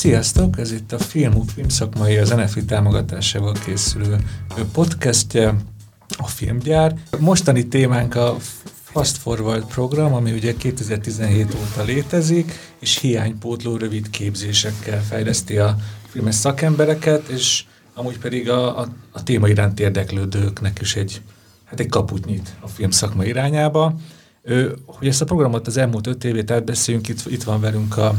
Sziasztok! Ez itt a Filmhub filmszakmai, az NFI támogatásával készülő podcastje, a Filmgyár. Mostani témánk a Fast Forward program, ami ugye 2017 óta létezik, és hiánypótló rövid képzésekkel fejleszti a filmes szakembereket, és amúgy pedig a téma iránt érdeklődőknek is egy kaput nyit a filmszakma irányába. Hogy ezt a programot az elmúlt 5 évét átbeszéljünk, itt van velünk a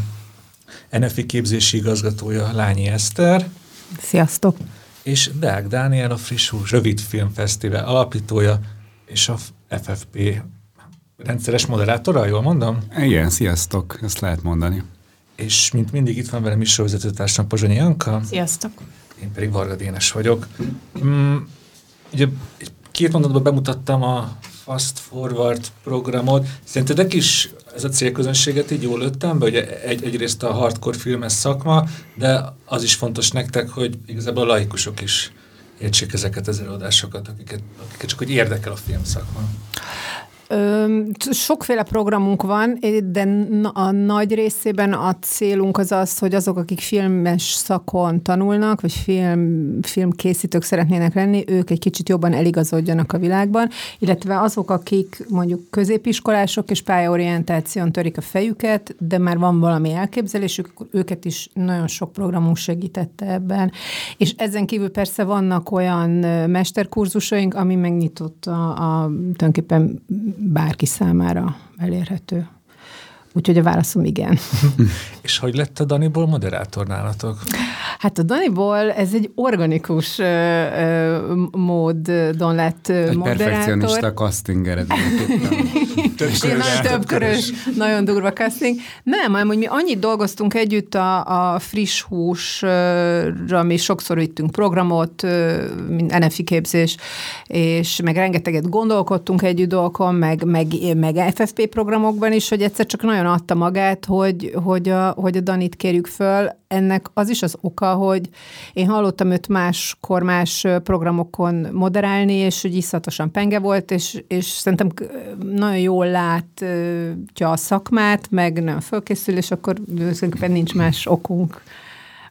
NFI képzési igazgatója, Lányi Eszter. Sziasztok! És Deák Dániel, a Frisú Rövid Film Festival alapítója és a FFP rendszeres moderátora, jól mondom? Igen, sziasztok, ezt lehet mondani. És mint mindig itt van velem is sorvezetőtársam, Pozsonyi Janka. Sziasztok! Én pedig Varga Dénes vagyok. Ugye 2 mondatban bemutattam a Fast Forward programot. Szerintetek is ez a célközönséget így jól öttem be, ugye egyrészt a hardcore filmes szakma, de az is fontos nektek, hogy igazából a laikusok is értsék ezeket az előadásokat, akiket csak hogy érdekel a filmszakma. Sokféle programunk van, de a nagy részében a célunk az az, hogy azok, akik filmes szakon tanulnak, vagy filmkészítők szeretnének lenni, ők egy kicsit jobban eligazodjanak a világban, illetve azok, akik mondjuk középiskolások és pályaorientáción törik a fejüket, de már van valami elképzelésük, őket is nagyon sok programunk segítette ebben. És ezen kívül persze vannak olyan mesterkurzusaink, ami megnyitott tulajdonképpen bárki számára elérhető. Úgyhogy a válaszom igen. És hogy lett a Daniból moderátor nálatok? Hát a Daniból ez egy organikus módon lett moderátor. Egy perfekcionista casting eredményképpen. Többkörös, nagyon durva casting. Nem, hanem, hogy mi annyit dolgoztunk együtt a friss húsra, mi sokszor vittünk programot, mint NFI képzés, és meg rengeteget gondolkodtunk együtt dolgokon, meg FFP programokban is, hogy egyszer csak nagyon adta magát, hogy a Danit kérjük föl. Ennek az is az oka, hogy én hallottam őt máskor más programokon moderálni, és hogy iszatosan penge volt, és szerintem nagyon jól látja a szakmát, meg nem fölkészül, és akkor szerintem nincs más okunk.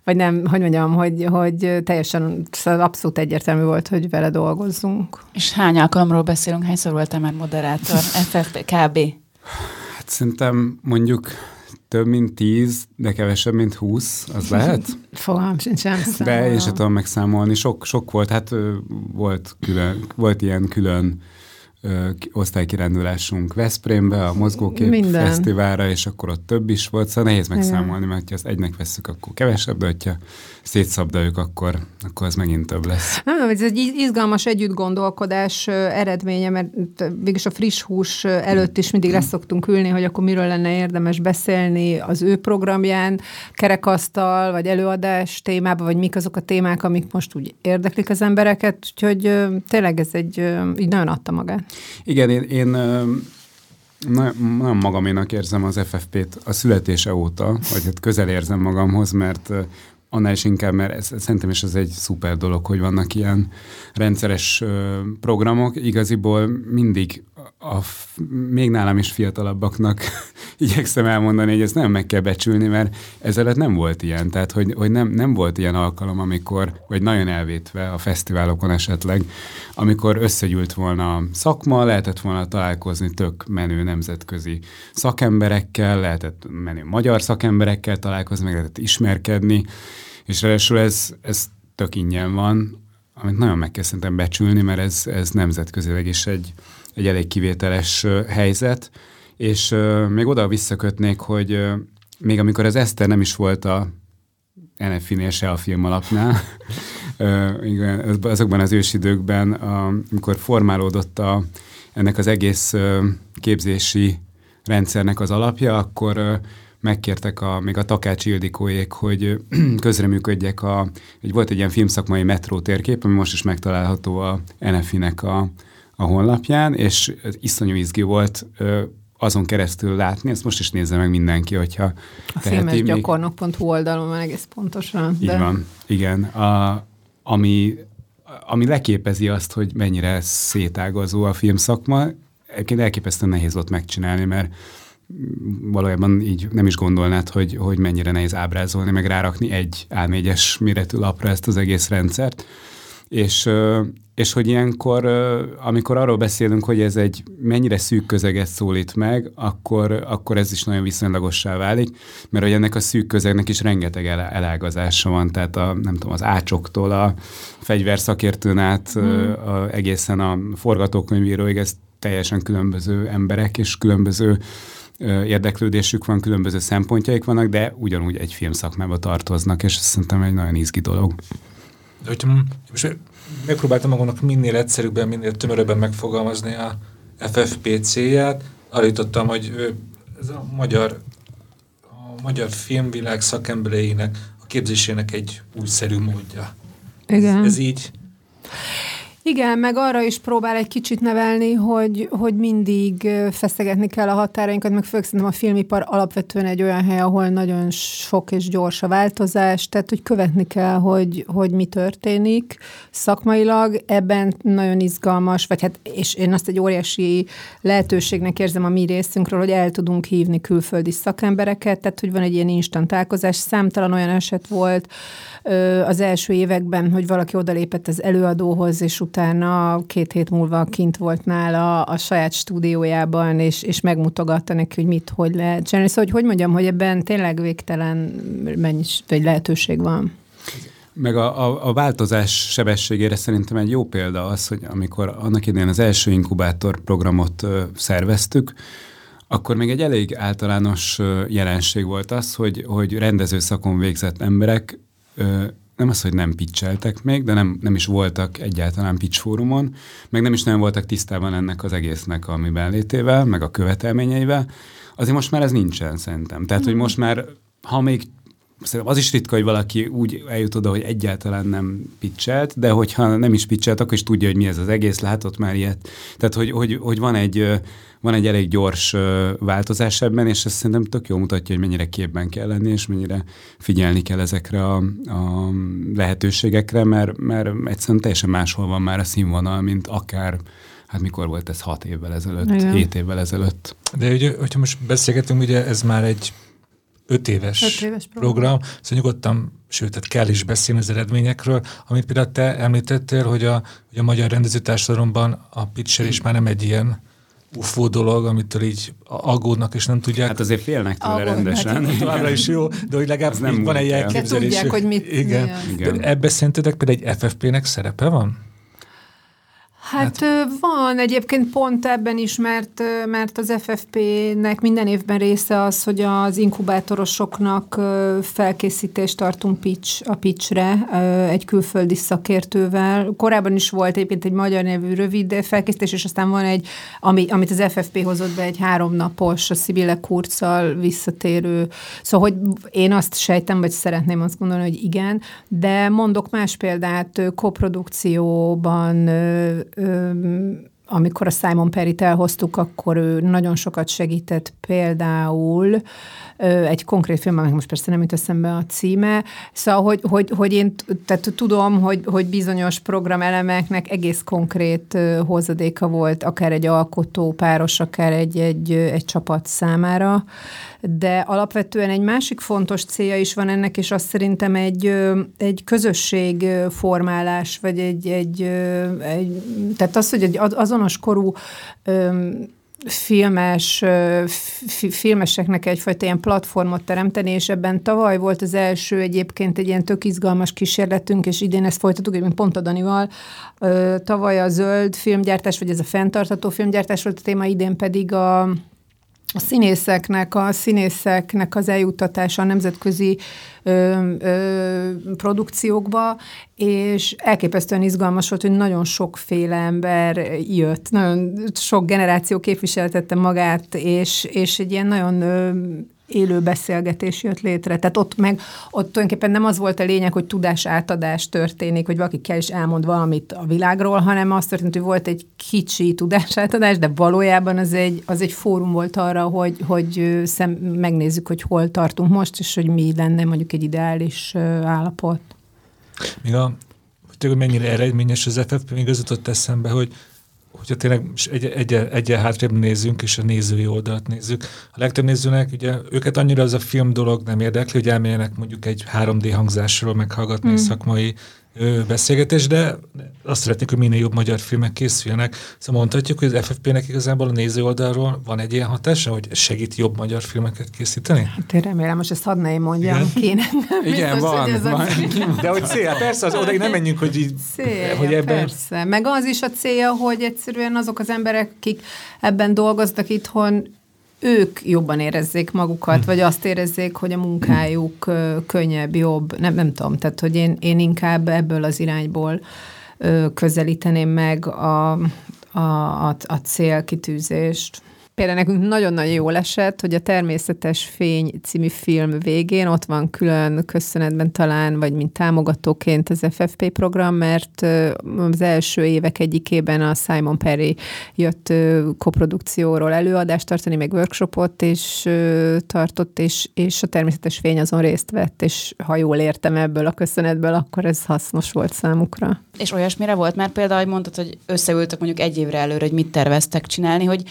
Vagy nem, hogy mondjam, hogy teljesen abszolút egyértelmű volt, hogy vele dolgozzunk. És hány alkalomról beszélünk? Hányszor voltál már moderátor? FFP, kb. Szerintem mondjuk több mint 10, de kevesebb, mint 20, az lehet? Fogalmam sincs, sem számolom. De én sem tudom megszámolni. Sok volt, hát volt ilyen külön osztálykirándulásunk Veszprémbe, a Mozgókép Fesztiválra, és akkor ott több is volt, szóval nehéz megszámolni, mert ha ezt egynek vesszük, akkor kevesebb, de ha szétszabdaljuk, akkor az megint több lesz. Nem, ez egy izgalmas együttgondolkodás eredménye, mert végülis a friss hús előtt is mindig leszoktunk ülni, hogy akkor miről lenne érdemes beszélni az ő programján, kerekasztal, vagy előadás témában, vagy mik azok a témák, amik most úgy érdeklik az embereket, úgyhogy tényleg ez így nagyon adta magát. Igen, én nem magaménak érzem az FFP-t a születése óta, vagy hát közel érzem magamhoz, mert annál is inkább, mert szerintem is ez egy szuper dolog, hogy vannak ilyen rendszeres programok. Igaziból mindig még nálam is fiatalabbaknak igyekszem elmondani, hogy ezt nem meg kell becsülni, mert ezelőtt nem volt ilyen. Tehát, hogy nem volt ilyen alkalom, amikor, vagy nagyon elvétve a fesztiválokon esetleg, amikor összegyűlt volna a szakma, lehetett volna találkozni tök menő nemzetközi szakemberekkel, lehetett menő magyar szakemberekkel találkozni, meg lehetett ismerkedni, és ráadásul ez tök ingyen van, amit nagyon meg kell szerintem becsülni, mert ez nemzetközileg is egy elég kivételes helyzet, és még oda visszakötnék, hogy még amikor az Eszter nem is volt a NFI-nél se a filmalapnál, azokban az ősidőkben, amikor formálódott ennek az egész képzési rendszernek az alapja, akkor megkértek még a Takács Ildikóék, hogy közreműködjek, volt egy ilyen filmszakmai metró térkép, ami most is megtalálható a NFI-nek a honlapján, és iszonyú izgi volt azon keresztül látni, ezt most is nézze meg mindenki, hogyha teheti. A filmesgyakornok.hu oldalon van egész pontosan. Így van, igen. Ami leképezi azt, hogy mennyire szétágazó a filmszakma, elképesztően nehéz volt megcsinálni, mert valójában így nem is gondolnád, hogy mennyire nehéz ábrázolni, meg rárakni egy A4-es méretű lapra ezt az egész rendszert. És hogy ilyenkor, amikor arról beszélünk, hogy ez egy mennyire szűk közeget szólít meg, akkor ez is nagyon viszonylagossá válik, mert hogy ennek a szűk közegnek is rengeteg elágazása van, tehát nem tudom, az ácsoktól a fegyverszakértőn át egészen a forgatókönyvíróig, ez teljesen különböző emberek, és különböző érdeklődésük van, különböző szempontjaik vannak, de ugyanúgy egy filmszakmába tartoznak, és szerintem egy nagyon izgi dolog. Most megpróbáltam magamnak minél egyszerűbben, minél tömörebben megfogalmazni a FFPC-ját. Arra jutottam, hogy ez a magyar filmvilág szakembereinek a képzésének egy újszerű módja. Igen. Ez így... Igen, meg arra is próbál egy kicsit nevelni, hogy mindig feszegetni kell a határainkat, meg főleg szerintem a filmipar alapvetően egy olyan hely, ahol nagyon sok és gyors a változás, tehát hogy követni kell, hogy mi történik szakmailag. Ebben nagyon izgalmas, vagy hát, és én azt egy óriási lehetőségnek érzem a mi részünkről, hogy el tudunk hívni külföldi szakembereket, tehát hogy van egy ilyen instantálkozás. Számtalan olyan eset volt az első években, hogy valaki odalépett az előadóhoz, és utána 2 hét múlva kint volt nála a saját stúdiójában, és megmutogatta neki, hogy mit, hogy lehet csinálni. Szóval, hogy mondjam, hogy ebben tényleg végtelen vagy lehetőség van. Meg a változás sebességére szerintem egy jó példa az, hogy amikor annak idején az első inkubátor programot szerveztük, akkor még egy elég általános jelenség volt az, hogy rendezőszakon végzett emberek nem az, hogy nem pitcheltek még, de nem is voltak egyáltalán pitch fórumon, meg nem is nagyon voltak tisztában ennek az egésznek a mibenlétével, meg a követelményeivel. Azért most már ez nincsen, szerintem. Tehát, hogy most már, ha még az is ritka, hogy valaki úgy eljut oda, hogy egyáltalán nem pitchelt, de hogyha nem is pitchelt, akkor is tudja, hogy mi ez az egész, látott már ilyet. Tehát, hogy van egy elég gyors változás ebben, és ez szerintem tök jól mutatja, hogy mennyire képben kell lenni, és mennyire figyelni kell ezekre a lehetőségekre, mert egyszerűen teljesen máshol van már a színvonal, mint akár, hát mikor volt ez 6 évvel ezelőtt, igen. 7 évvel ezelőtt. De ugye, hogyha most beszélgetünk, ugye ez már egy 5 éves program, szóval nyugodtan, sőt, tehát kell is beszélni az eredményekről, amit például te említettél, hogy a Magyar Rendező Társadalomban a pitchelés már nem egy ilyen ufó dolog, amitől így aggódnak, és nem tudják. Hát azért félnek tőle rendesen. Hát, továbbra is jó, de hogy legalább nem van egy elképzelés. De tudják, hogy mit. Igen. Igen. Ebben szerintetek például egy FFP-nek szerepe van? Hát van egyébként pont ebben is, mert az FFP-nek minden évben része az, hogy az inkubátorosoknak felkészítést tartunk pitchre egy külföldi szakértővel. Korábban is volt egyébként egy magyar nevű rövid felkészítés, és aztán van egy, amit az FFP hozott be, egy 3 napos, a Szibille Kurccal visszatérő. Szóval, hogy én azt sejtem, vagy szeretném azt gondolni, hogy igen, de mondok más példát, koprodukcióban amikor a Simon Perit elhoztuk, akkor ő nagyon sokat segített például egy konkrét filmben, most persze nem jut eszembe a címe, szóval, hogy én tehát tudom, hogy bizonyos programelemeknek egész konkrét hozadéka volt, akár egy alkotó páros, akár egy csapat számára, de alapvetően egy másik fontos célja is van ennek, és azt szerintem egy közösségformálás, vagy egy tehát az, hogy azonos korú filmeseknek egyfajta ilyen platformot teremteni, és ebben tavaly volt az első egyébként egy ilyen tök izgalmas kísérletünk, és idén ezt folytattuk, mint Ponta Danival. Tavaly a zöld filmgyártás, vagy ez a fenntartható filmgyártás volt a téma, idén pedig a színészeknek, az eljuttatása a nemzetközi produkciókba, és elképesztően izgalmas volt, hogy nagyon sokféle ember jött, nagyon sok generáció képviseltette magát, és egy ilyen nagyon élő beszélgetés jött létre. Tehát ott tulajdonképpen nem az volt a lényeg, hogy tudásátadás történik, hogy valaki kell is elmond valamit a világról, hanem az történt, hogy volt egy kicsi tudásátadás, de valójában az egy fórum volt arra, hogy megnézzük, hogy hol tartunk most, és hogy mi lenne mondjuk egy ideális állapot. Még hogy mennyire eredményes az FFP, még az jutott eszembe, hogy hogyha tényleg egyen hátrébb nézzünk, és a nézői oldalt nézzük. A legtöbb nézőnek, ugye őket annyira az a film dolog nem érdekli, hogy elmélyenek mondjuk egy 3D hangzásról meghallgatni szakmai beszélgetés, de azt szeretnék, hogy minél jobb magyar filmek készüljenek. Szóval mondhatjuk, hogy az FFP-nek igazából a néző oldalról van egy ilyen hatása, hogy segít jobb magyar filmeket készíteni? Hát én remélem, most ezt hadd ne én mondjam, kéne. Igen, biztos, van. De hogy cél, persze, az odaig nem menjünk, hogy így... Célja, hogy ebben... persze. Meg az is a célja, hogy egyszerűen azok az emberek, akik ebben dolgoznak itthon, ők jobban érezzék magukat, vagy azt érezzék, hogy a munkájuk könnyebb, jobb, nem tudom, tehát hogy én inkább ebből az irányból közelíteném meg a célkitűzést. Például nekünk nagyon-nagyon jól esett, hogy a Természetes Fény című film végén ott van külön köszönetben talán, vagy mint támogatóként az FFP program, mert az első évek egyikében a Simon Perit jött koprodukcióról előadást tartani, meg workshopot is tartott, és a Természetes Fény azon részt vett, és ha jól értem ebből a köszönetből, akkor ez hasznos volt számukra. És olyasmire volt már például, hogy mondtad, hogy összeültök mondjuk egy évre előre, hogy mit terveztek csinálni, hogy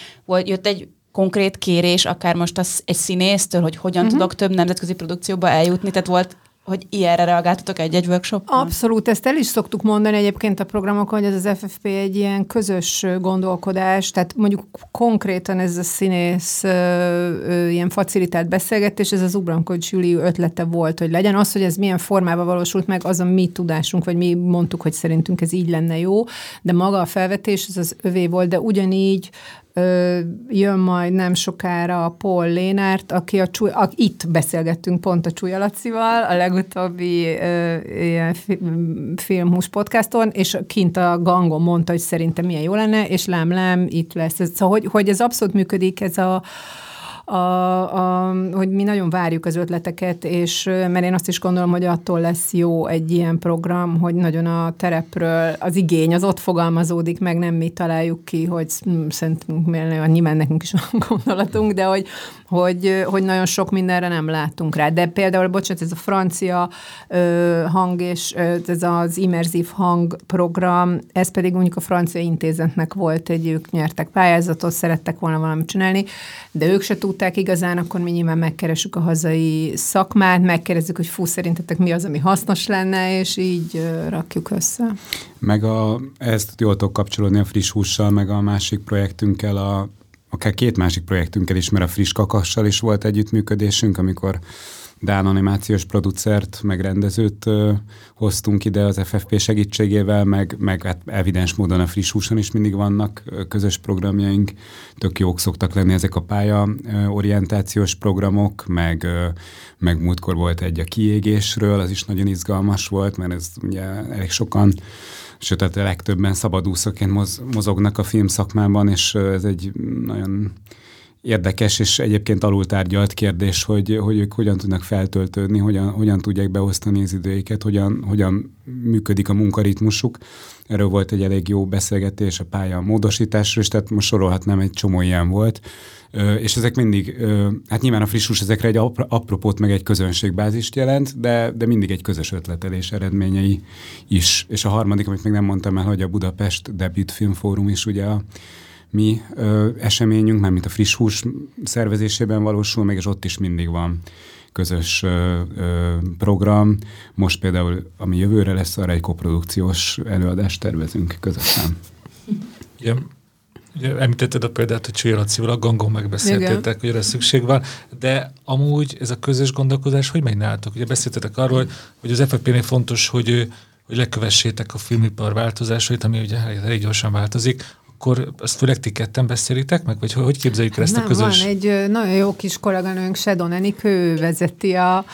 jött egy konkrét kérés, akár most egy színésztől, hogy hogyan tudok több nemzetközi produkcióba eljutni, tehát volt, hogy ilyenre reagáltatok egy-egy workshopon? Abszolút, ezt el is szoktuk mondani egyébként a programokon, hogy ez az FFP egy ilyen közös gondolkodás, tehát mondjuk konkrétan ez a színész ilyen facilitált beszélgetés, ez az Ubranko Jüli ötlete volt, hogy legyen az, hogy ez milyen formában valósult meg, az a mi tudásunk, vagy mi mondtuk, hogy szerintünk ez így lenne jó, de maga a felvetés, ez az övé volt, de ugyanígy jön majd nem sokára a Paul Lénárt, itt beszélgettünk pont a Csúlyalacival, a legutóbbi ilyen filmhús podcaston, és kint a gangon mondta, hogy szerintem milyen jó lenne, és lám, itt lesz. Szóval, hogy ez abszolút működik, ez hogy mi nagyon várjuk az ötleteket, és mert én azt is gondolom, hogy attól lesz jó egy ilyen program, hogy nagyon a terepről az igény, az ott fogalmazódik meg, nem mi találjuk ki, hogy szerintünk nyilván nekünk is a gondolatunk, de hogy nagyon sok mindenre nem látunk rá. De például, bocsánat, ez a francia hang, és ez az immerzív hangprogram, ez pedig mondjuk a francia intézetnek volt, ők nyertek pályázatot, szerettek volna valamit csinálni, de ők se tudták igazán, akkor mi nyilván megkeressük a hazai szakmát, megkérdezzük, hogy szerintetek mi az, ami hasznos lenne, és így rakjuk össze. Meg ezt jól tudok kapcsolódni a friss hússal, meg a másik projektünkkel, akár két másik projektünkkel is, mert a friss kakassal is volt együttműködésünk, amikor dán animációs producert, meg rendezőt hoztunk ide az FFP segítségével, meg hát evidens módon a friss húson is mindig vannak közös programjaink. Tök jók szoktak lenni ezek a pályaorientációs programok, meg múltkor volt egy a kiégésről, az is nagyon izgalmas volt, mert ez ugye elég sokan, sőt, a legtöbben szabadúszóként mozognak a filmszakmában, és ez egy nagyon... érdekes, és egyébként alultárgyalt kérdés, hogy ők hogyan tudnak feltöltődni, hogyan tudják beosztani az időiket, hogyan működik a munkaritmusuk. Erről volt egy elég jó beszélgetés a pálya módosításról, és tehát most sorolhatnám, egy csomó ilyen volt. És ezek mindig, hát nyilván a friss hús ezekre egy apropót, meg egy közönségbázist jelent, de mindig egy közös ötletelés eredményei is. És a harmadik, amit még nem mondtam el, hogy a Budapest Debut Film Fórum is ugye a mi eseményünk, mármint a friss hús szervezésében valósul meg, és ott is mindig van közös program. Most például, ami jövőre lesz, arra egy koprodukciós előadást tervezünk közösen. Igen. Ugye említetted a példát, hogy Csúlyalacival a gangon megbeszéltétek, hogy erre szükség van, de amúgy ez a közös gondolkodás hogy megy nálatok? Ugye beszéltetek arról, hogy az FFP-nél fontos, hogy lekövessétek a filmipar változásait, ami ugye elég gyorsan változik, akkor azt főleg ti ketten beszélitek meg? Vagy hogy képzeljük el ezt a közös... Van egy nagyon jó kis kolléganőnk, Sedon Enikő, ő vezeti a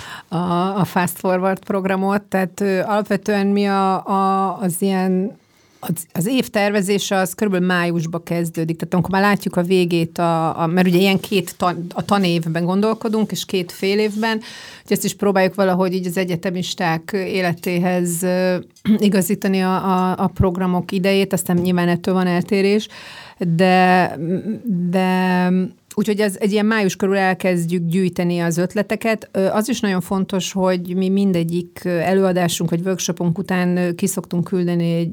Fast Forward programot, tehát alapvetően mi az ilyen... Az év tervezése az körülbelül májusba kezdődik, tehát amikor már látjuk a végét, mert ugye ilyen a tanévben gondolkodunk, és két fél évben, hogy ezt is próbáljuk valahogy így az egyetemisták életéhez igazítani a programok idejét, aztán nyilván ettől van eltérés, de Úgyhogy ez egy ilyen május körül elkezdjük gyűjteni az ötleteket. Az is nagyon fontos, hogy mi mindegyik előadásunk vagy workshopunk után ki szoktunk küldeni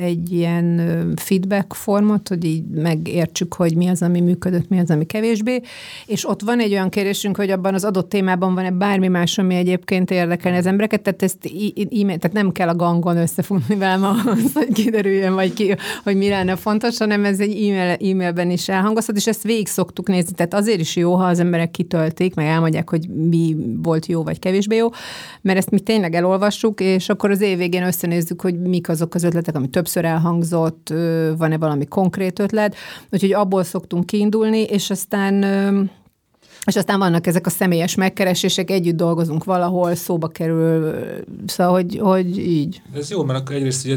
egy ilyen feedback formot, hogy így megértsük, hogy mi az, ami működött, mi az, ami kevésbé. És ott van egy olyan kérésünk, hogy abban az adott témában van-e bármi más, ami egyébként érdekelni az embereket, tehát ezt tehát nem kell a gangon összefogni velem ahhoz, hogy kiderüljön, vagy ki, hogy mi lenne fontos, hanem ez egy e-mailben is elhangozhat, és ezt végig szoktuk nézni. Tehát azért is jó, ha az emberek kitöltik, meg elmondják, hogy mi volt jó, vagy kevésbé jó, mert ezt mi tényleg elolvassuk, és akkor az év végén összenézzük, hogy mik azok az ötletek, ami többször elhangzott, van-e valami konkrét ötlet, úgyhogy abból szoktunk kiindulni, és aztán vannak ezek a személyes megkeresések, együtt dolgozunk valahol, szóba kerül, szóval, hogy így. Ez jó, mert akkor egyrészt ugye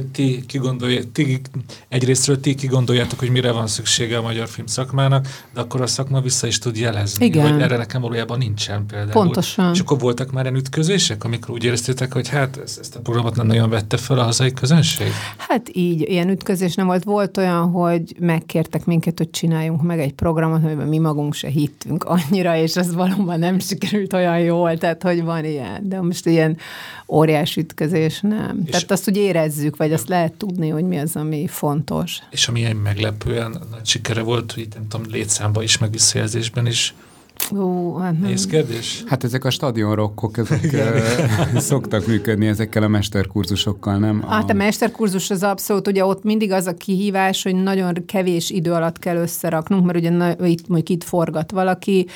ti kigondoljátok, hogy mire van szüksége a magyar film szakmának, de akkor a szakma vissza is tud jelezni, igen, hogy erre nekem valójában nincsen például. Pontosan. És akkor voltak már ilyen ütközések, amikor úgy éreztétek, hogy hát ezt a programot nem nagyon vette fel a hazai közönség? Hát így, ilyen ütközés nem volt. Volt olyan, hogy megkértek minket, hogy csináljunk meg egy programot, amiben mi magunk se hittünk annyira, és ez valóban nem sikerült olyan jól, tehát hogy van ilyen, de most ilyen óriás ütközés nem. És tehát azt úgy érezzük, vagy azt lehet tudni, hogy mi az, ami fontos. És ami ilyen meglepően nagy sikere volt, hogy nem tudom, létszámban is, meg visszajelzésben is. Nézd kérdés? Hát ezek a stadionrokkok, ezek szoktak működni ezekkel a mesterkurzusokkal, nem? Hát a mesterkurzus az abszolút, ugye ott mindig az a kihívás, hogy nagyon kevés idő alatt kell összeraknunk, mert ugye itt forgat valaki,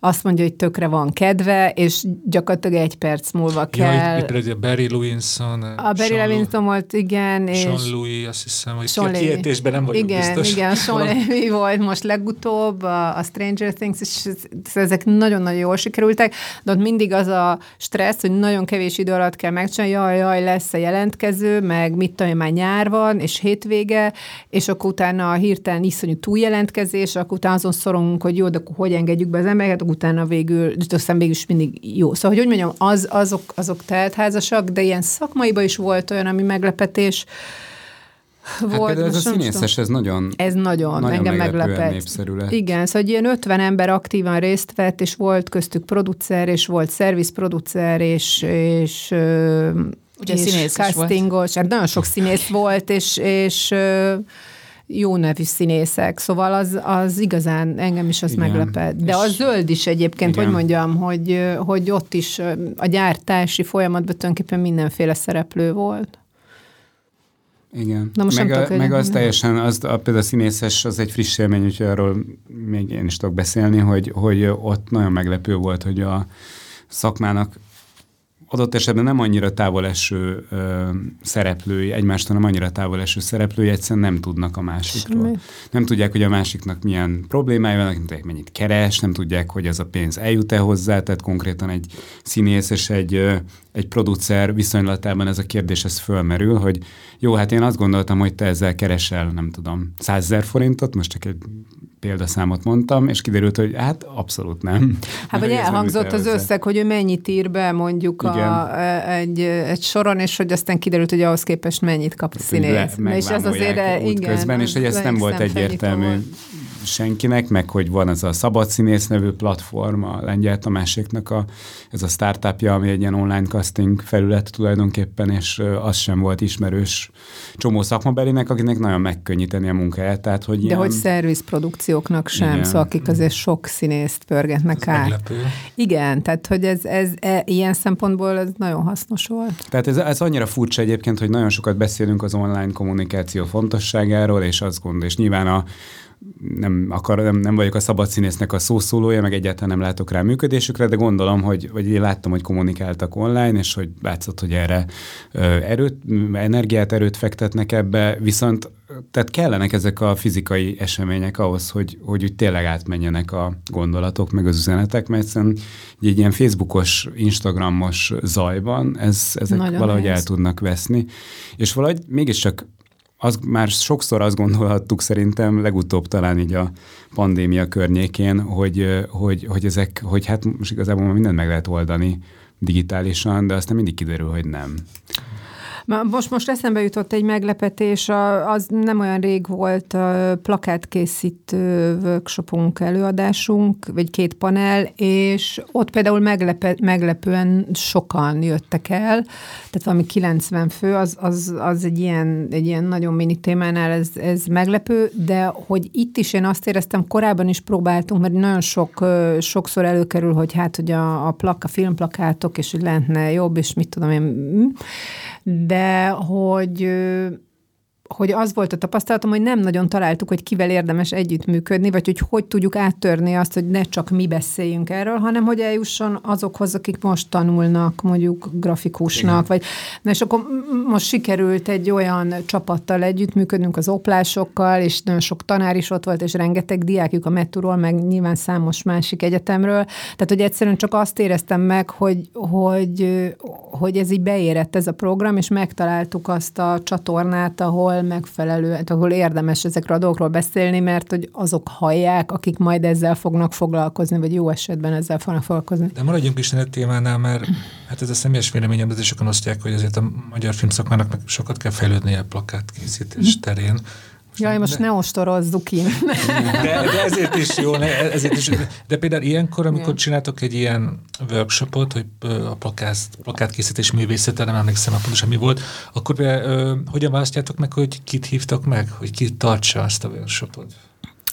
azt mondja, hogy tökre van kedve, és gyakorlatilag egy perc múlva kell. Például a Barry Levinson. A Barry Levinson volt, igen. És Sean Louis, azt hiszem, hogy a kiejtésben nem vagyok biztos. Igen, Sean Louis volt most legutóbb, a Stranger Things, és ezek nagyon-nagyon jól sikerültek, de ott mindig az a stressz, hogy nagyon kevés idő alatt kell megcsinálni, jaj, lesz a jelentkező, meg mit tudom, már nyár van, és hétvége, és akkor utána hirtelen iszonyú túljelentkezés, akkor utána azon szorongunk, hogy jó, de akkor hogy engedjük be az embereket, utána végül, aztán végül is mindig jó. Szóval, hogy mondjam, azok teltházasak, de ilyen szakmaiban is volt olyan, ami meglepetés volt. Hát például ez a színészes, ez nagyon engem meglepett. Igen, szóval ilyen 50 ember aktívan részt vett, és volt köztük producer, és volt szervizproducer, és castingos, hát nagyon sok színész volt, és jó nevű színészek, szóval az igazán engem is az meglepett. De a zöld is egyébként, igen, hogy mondjam, hogy ott is a gyártási folyamatban tulajdonképpen mindenféle szereplő volt. Igen. Na most meg az teljesen, például a színészes, az egy friss élmény, úgyhogy arról még én is tudok beszélni, hogy ott nagyon meglepő volt, hogy a szakmának adott esetben nem annyira távoleső szereplői, egymástól nem annyira távoleső szereplői, egyszerűen nem tudnak a másikról. Nem tudják, hogy a másiknak milyen problémája van, nem tudják, mennyit keres, nem tudják, hogy az a pénz eljut-e hozzá, tehát konkrétan egy színész és egy producer viszonylatában ez a kérdés, ez fölmerül, hogy jó, hát én azt gondoltam, hogy te ezzel keresel, nem tudom, 100 000 forintot, most csak egy példaszámot mondtam, és kiderült, hogy hát abszolút nem. Hát vagy elhangzott az összeg, hogy ő mennyit ír be mondjuk egy soron, és hogy aztán kiderült, hogy ahhoz képest mennyit kap a színész. És ez azért útközben, és hogy ez nem volt egyértelmű senkinek, meg hogy van ez a Szabad Színész nevű platform, a Lengyel Tamáséknak ez a startupja, ami egy ilyen online casting felület tulajdonképpen, és az sem volt ismerős csomó szakmabelinek, akinek nagyon megkönnyíteni a munkáját. Tehát, hogy de ilyen, hogy szervizprodukcióknak sem, igen, szóval akik azért sok színészt pörgetnek át. Meglepő. Igen, tehát hogy ez ilyen szempontból ez nagyon hasznos volt. Tehát ez annyira furcsa egyébként, hogy nagyon sokat beszélünk az online kommunikáció fontosságáról, és azt gondolom, és nyilván nem vagyok a szabad színésznek a szószólója, meg egyáltalán nem látok rá működésükre, de gondolom, hogy én láttam, hogy kommunikáltak online, és hogy látszott, hogy erre energiát fektetnek ebbe, viszont tehát kellenek ezek a fizikai események ahhoz, hogy úgy tényleg átmenjenek a gondolatok, meg az üzenetek, mert egyszerűen egy ilyen Facebookos, Instagramos zajban ezek nagyon valahogy el tudnak veszni, és valahogy mégiscsak már sokszor azt gondolhattuk szerintem, legutóbb talán így a pandémia környékén, hogy ezek, hogy hát most igazából mindent meg lehet oldani digitálisan, de aztán mindig kiderül, hogy nem. Most eszembe jutott egy meglepetés, az nem olyan rég volt plakátkészítő workshopunk, előadásunk, vagy két panel, és ott például meglepően sokan jöttek el, tehát valami 90 fő, az egy ilyen nagyon mini témánál ez meglepő, de hogy itt is én azt éreztem, korábban is próbáltunk, mert nagyon sokszor előkerül, hogy hogy a filmplakátok, és hogy lehetne jobb, és mit tudom én, de hogy az volt a tapasztalatom, hogy nem nagyon találtuk, hogy kivel érdemes együttműködni, vagy hogy tudjuk áttörni azt, hogy ne csak mi beszéljünk erről, hanem hogy eljusson azokhoz, akik most tanulnak, mondjuk grafikusnak, vagy na, és akkor most sikerült egy olyan csapattal együttműködnünk, az oplásokkal, és nagyon sok tanár is ott volt, és rengeteg diákjuk a Metúról, meg nyilván számos másik egyetemről, tehát hogy egyszerűen csak azt éreztem meg, hogy ez így beérett ez a program, és megtaláltuk azt a csatornát, ahol megfelelő, ahol érdemes ezekre a dolgokról beszélni, mert hogy azok hallják, akik majd ezzel fognak foglalkozni, vagy jó esetben ezzel fognak foglalkozni. De maradjunk is a témánál, mert hát ez a személyes véleményem, de sokan osztják, hogy azért a magyar filmszakmának meg sokat kell fejlődnie a plakátkészítés terén. Jaj, most ne ostorozzuk én. De ezért is jó. De például ilyenkor, amikor csináltok egy ilyen workshopot, hogy a plakátkészítés művészete, nem emlékszem, pontosan mi volt, akkor hogyan választjátok meg, hogy kit hívtak meg, hogy ki tartsa azt a workshopot?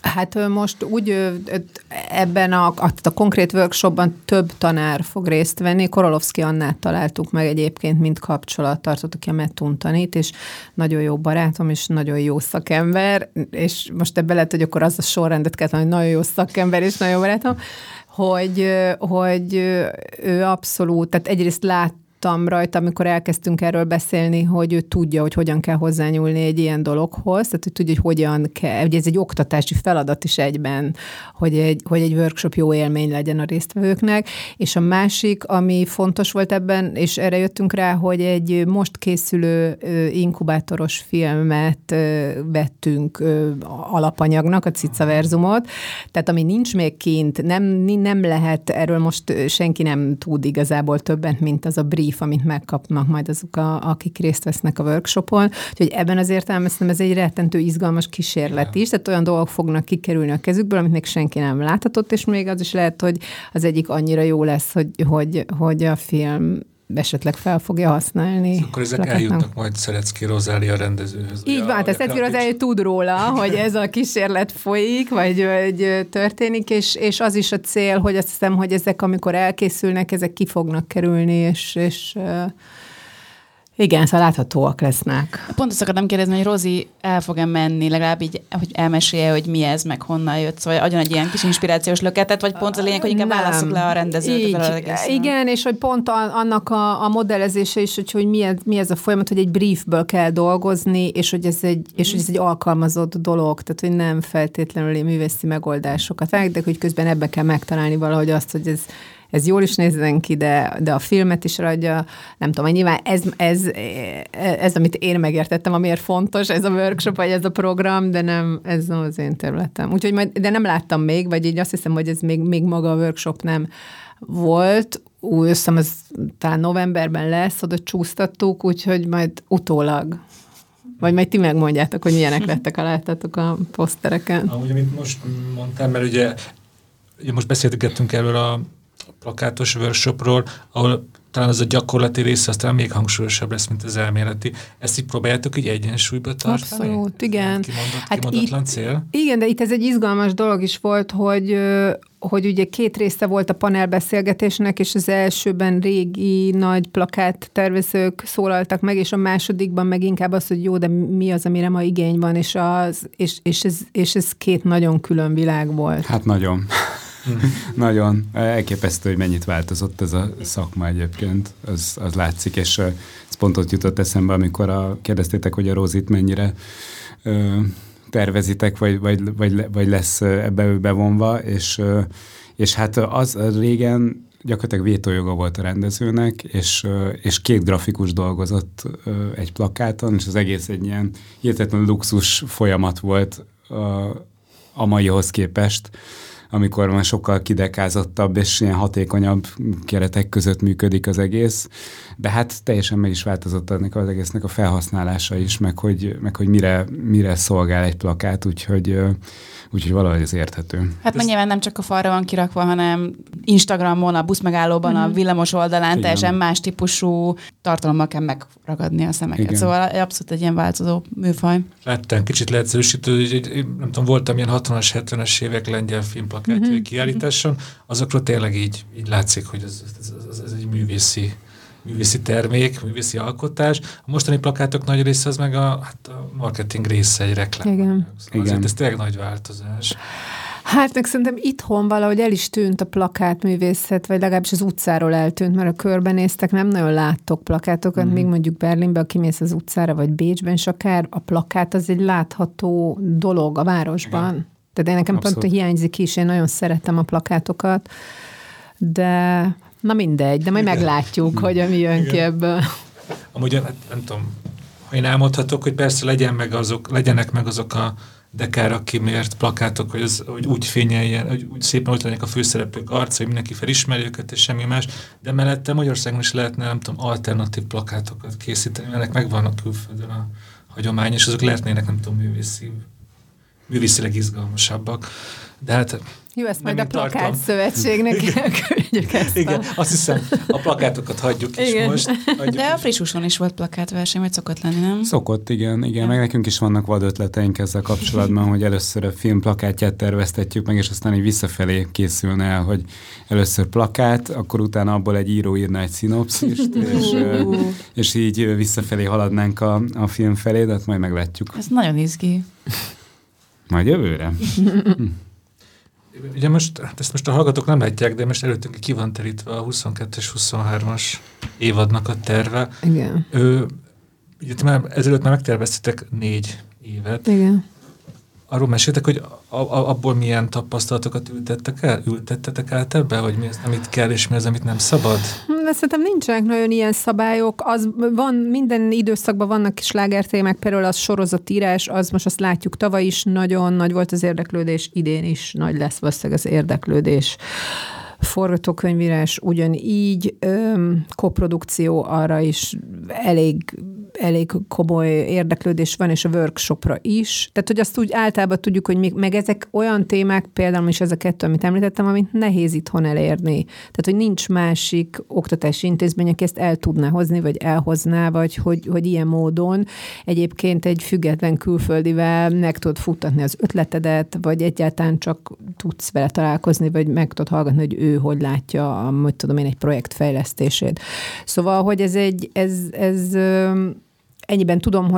Hát most úgy ebben a konkrét workshopban több tanár fog részt venni. Korolowski Annát találtuk meg egyébként, mint kapcsolattartót, aki a Metún tanít, és nagyon jó barátom, és nagyon jó szakember, és most ebbe lehet, hogy akkor az a sorrendet kell tanulni, hogy nagyon jó szakember, és nagyon jó barátom, hogy ő abszolút, tehát egyrészt rajta, amikor elkezdtünk erről beszélni, hogy ő tudja, hogy hogyan kell hozzányúlni egy ilyen dologhoz, tehát ő tudja, hogy hogyan kell, ugye ez egy oktatási feladat is egyben, hogy egy workshop jó élmény legyen a résztvevőknek, és a másik, ami fontos volt ebben, és erre jöttünk rá, hogy egy most készülő inkubátoros filmet vettünk alapanyagnak, a cicaverzumot, tehát ami nincs még kint, nem lehet, erről most senki nem tud igazából többet, mint az a brief, amit megkapnak majd azok, akik részt vesznek a workshopon. Úgyhogy ebben az értelemben ez egy rettentő izgalmas kísérlet is, tehát olyan dolgok fognak kikerülni a kezükből, amit még senki nem láthatott, és még az is lehet, hogy az egyik annyira jó lesz, hogy a film esetleg fel fogja használni. És akkor ezek eljutnak majd Szelecki Rozeli a rendezőhöz. Így van, tehát Szelecki Rozeli tud róla, hogy ez a kísérlet folyik, vagy történik, és az is a cél, hogy azt hiszem, hogy ezek, amikor elkészülnek, ezek ki fognak kerülni, és igen, szóval láthatóak lesznek. Pont azt akartam kérdezni, hogy Rozi el fog-e menni, legalább így, hogy elmesélje, hogy mi ez, meg honnan jött, vagy adjon egy ilyen kis inspirációs löketet, vagy pont a lényeg, hogy inkább válasszuk le a rendezőt. Igen, és hogy pont annak a modellezése is, hogy mi ez a folyamat, hogy egy briefből kell dolgozni, és hogy ez egy alkalmazott dolog, tehát hogy nem feltétlenül művészi megoldásokat, de hogy közben ebbe kell megtalálni valahogy azt, hogy ez jól is nézzen ki, de a filmet is adja, nem tudom, nyilván ez, amit én megértettem, amiért fontos ez a workshop, vagy ez a program, de nem, ez nem az én területem. Úgyhogy de nem láttam még, vagy így azt hiszem, hogy ez még maga a workshop nem volt, úgy hiszem, ez talán novemberben lesz, oda csúsztattuk, úgyhogy majd utólag. Vagy majd ti megmondjátok, hogy milyenek lettek, ha láttátok a posztereken. Ahogy amit most mondtam, mert ugye most beszélgettünk erről a plakátos workshopról, ahol talán az a gyakorlati része, aztán még hangsúlyosabb lesz, mint az elméleti. Ezt így próbáljátok így egyensúlyba tartani? Abszolút, igen. Kimondatlan cél? Igen, de itt ez egy izgalmas dolog is volt, hogy ugye két része volt a panelbeszélgetésnek, és az elsőben régi nagy plakáttervezők szólaltak meg, és a másodikban meg inkább az, hogy jó, de mi az, amire ma igény van, és ez két nagyon külön világ volt. Hát nagyon. Nagyon. Elképesztő, hogy mennyit változott ez a szakma egyébként. Az látszik, és ez pont ott jutott eszembe, amikor kérdeztétek, hogy a Rózit mennyire tervezitek, vagy lesz ebbe bevonva, és hát az régen gyakorlatilag vétójoga volt a rendezőnek, és két grafikus dolgozott egy plakáton, és az egész egy ilyen hihetetlen luxus folyamat volt a maihoz képest, amikor már sokkal kidekázottabb és ilyen hatékonyabb keretek között működik az egész. De hát teljesen meg is változott ennek az egésznek a felhasználása is, meg hogy mire szolgál egy plakát, úgyhogy valahogy ez érthető. Hát nyilván nem csak a falra van kirakva, hanem Instagramon, a buszmegállóban, a villamos oldalán igen. Teljesen más típusú tartalommal kell megragadni a szemeket. Igen. Szóval abszolút egy ilyen változó műfaj. Láttam, kicsit leegyszerűsítő, hogy nem tudom, voltam ilyen 60-as, 70-es évek lengyel filmplakátjai kiállításon, azokról tényleg így látszik, hogy ez egy művészi termék, művészi alkotás. A mostani plakátok nagy része az meg a marketing része, egy reklám. Igen. Szóval azért ez tényleg nagy változás. Hát meg szerintem itthon valahogy el is tűnt a plakátművészet, vagy legalábbis az utcáról eltűnt, mert a körbenéztek, nem nagyon láttok plakátokat, még mondjuk Berlinben, aki mész az utcára, vagy Bécsben, és akár a plakát az egy látható dolog a városban. Igen. Tehát én nekem pont hiányzik is, én nagyon szeretem a plakátokat, de na mindegy, de majd meglátjuk, hogy ami jön ki ebből. Amúgy nem tudom, ha én elmondhatok, hogy persze legyenek meg azok a dekára kimért plakátok, hogy úgy fényeljen, hogy úgy szépen ott lennek a főszereplők arca, hogy mindenki felismeri őket, és semmi más, de mellette Magyarországon is lehetne, nem tudom, alternatív plakátokat készíteni, mert ennek megvannak külföldön a hagyomány, és azok lehetnének, nem tudom, művészileg izgalmasabbak. De hát... Jó, ezt majd a plakátszövetségnek elküldjük ezt. Igen, azt hiszem, a plakátokat hagyjuk is most. De a Frisúson is volt plakátverseny, vagy szokott lenni, nem? Szokott, igen. Meg nekünk is vannak vadötleteink ezzel kapcsolatban, hogy először a film plakátját terveztetjük meg, és aztán így visszafelé készülne el, hogy először plakát, akkor utána abból egy író írna egy szinopszist, és így visszafelé haladnánk a film felé, de hát majd meglátjuk. Ez nagyon izgi. Majd jövőre. Ugye most, ezt a hallgatók nem látják, de most előttünk ki van terítve a 22-23-as évadnak a terve. Igen. Ezelőtt már megterveztetek 4 évet. Igen. Arról meséltek, hogy abból milyen tapasztalatokat ültettetek át ebbe, hogy mi az, amit kell, és mi az, amit nem szabad? De szerintem nincsenek nagyon ilyen szabályok. Minden időszakban vannak kis slágertémák, például az sorozatírás, az most azt látjuk, tavaly is nagyon nagy volt az érdeklődés, idén is nagy lesz valószínűleg az érdeklődés. Forgatókönyvírás ugyanígy, koprodukció, arra is elég komoly érdeklődés van, és a workshopra is. Tehát, hogy azt úgy általában tudjuk, hogy meg ezek olyan témák, például is ez a 2, amit említettem, amit nehéz itthon elérni. Tehát, hogy nincs másik oktatási intézmény, aki ezt el tudná hozni, vagy elhozná, vagy hogy ilyen módon egyébként egy független külföldivel meg tud futtatni az ötletedet, vagy egyáltalán csak tudsz vele találkozni, vagy meg tud hallgatni, hogy ő hogy látja, hogy tudom én, egy projekt fejlesztését. Szóval, hogy ez ennyiben tudom,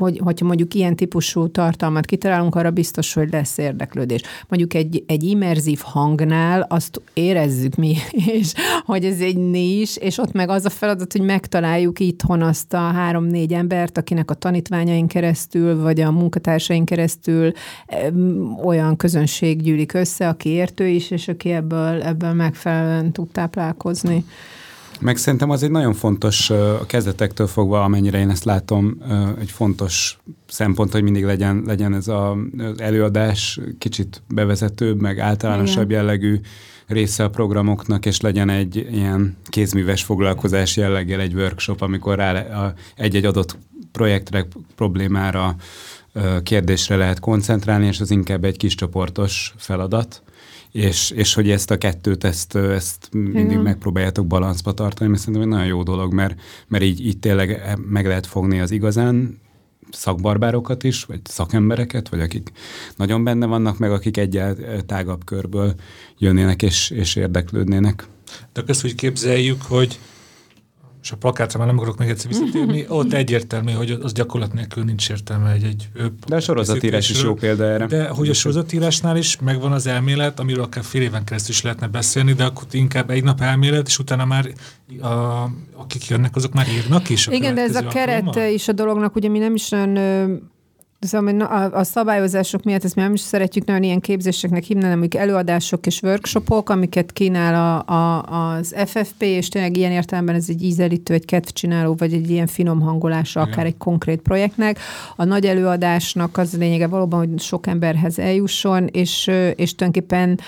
hogyha mondjuk ilyen típusú tartalmat kitalálunk, arra biztos, hogy lesz érdeklődés. Mondjuk egy immerzív hangnál azt érezzük mi is, hogy ez egy nis, és ott meg az a feladat, hogy megtaláljuk itthon azt a 3-4 embert, akinek a tanítványain keresztül, vagy a munkatársain keresztül olyan közönség gyűlik össze, aki értő is, és aki ebből megfelelően tud táplálkozni. Meg szerintem az egy nagyon fontos, a kezdetektől fogva, amennyire én ezt látom, egy fontos szempont, hogy mindig legyen ez az előadás kicsit bevezetőbb, meg általánosabb jellegű része a programoknak, és legyen egy ilyen kézműves foglalkozás jelleggel egy workshop, amikor rá egy-egy adott projektre, problémára, kérdésre lehet koncentrálni, és az inkább egy kis csoportos feladat. És hogy ezt a kettőt, ezt mindig megpróbáljátok balancba tartani, mert szerintem egy nagyon jó dolog, mert így tényleg meg lehet fogni az igazán szakbarbárokat is, vagy szakembereket, vagy akik nagyon benne vannak, meg akik egyáltalán tágabb körből jönnének és érdeklődnének. De ezt úgy képzeljük, hogy és a plakátra már nem akarok még egyszer visszatérni, ott egyértelmű, hogy az gyakorlat nélkül nincs értelme egy de a sorozatírás is jó példa erre. De hogy a sorozatírásnál is megvan az elmélet, amiről akár fél éven keresztül is lehetne beszélni, de akkor inkább egy nap elmélet, és utána már akik jönnek, azok már írnak is. Igen, de ez a kerete is a dolognak, ugye mi nem is olyan Szóval a szabályozások miatt ezt mi nem is szeretjük nagyon ilyen képzéseknek hívni, hanem előadások és workshopok, amiket kínál az FFP, és tényleg ilyen értelemben ez egy ízelítő, egy kedvcsináló, vagy egy ilyen finom hangolása, akár egy konkrét projektnek. A nagy előadásnak az lényege valóban, hogy sok emberhez eljusson, és tulajdonképpen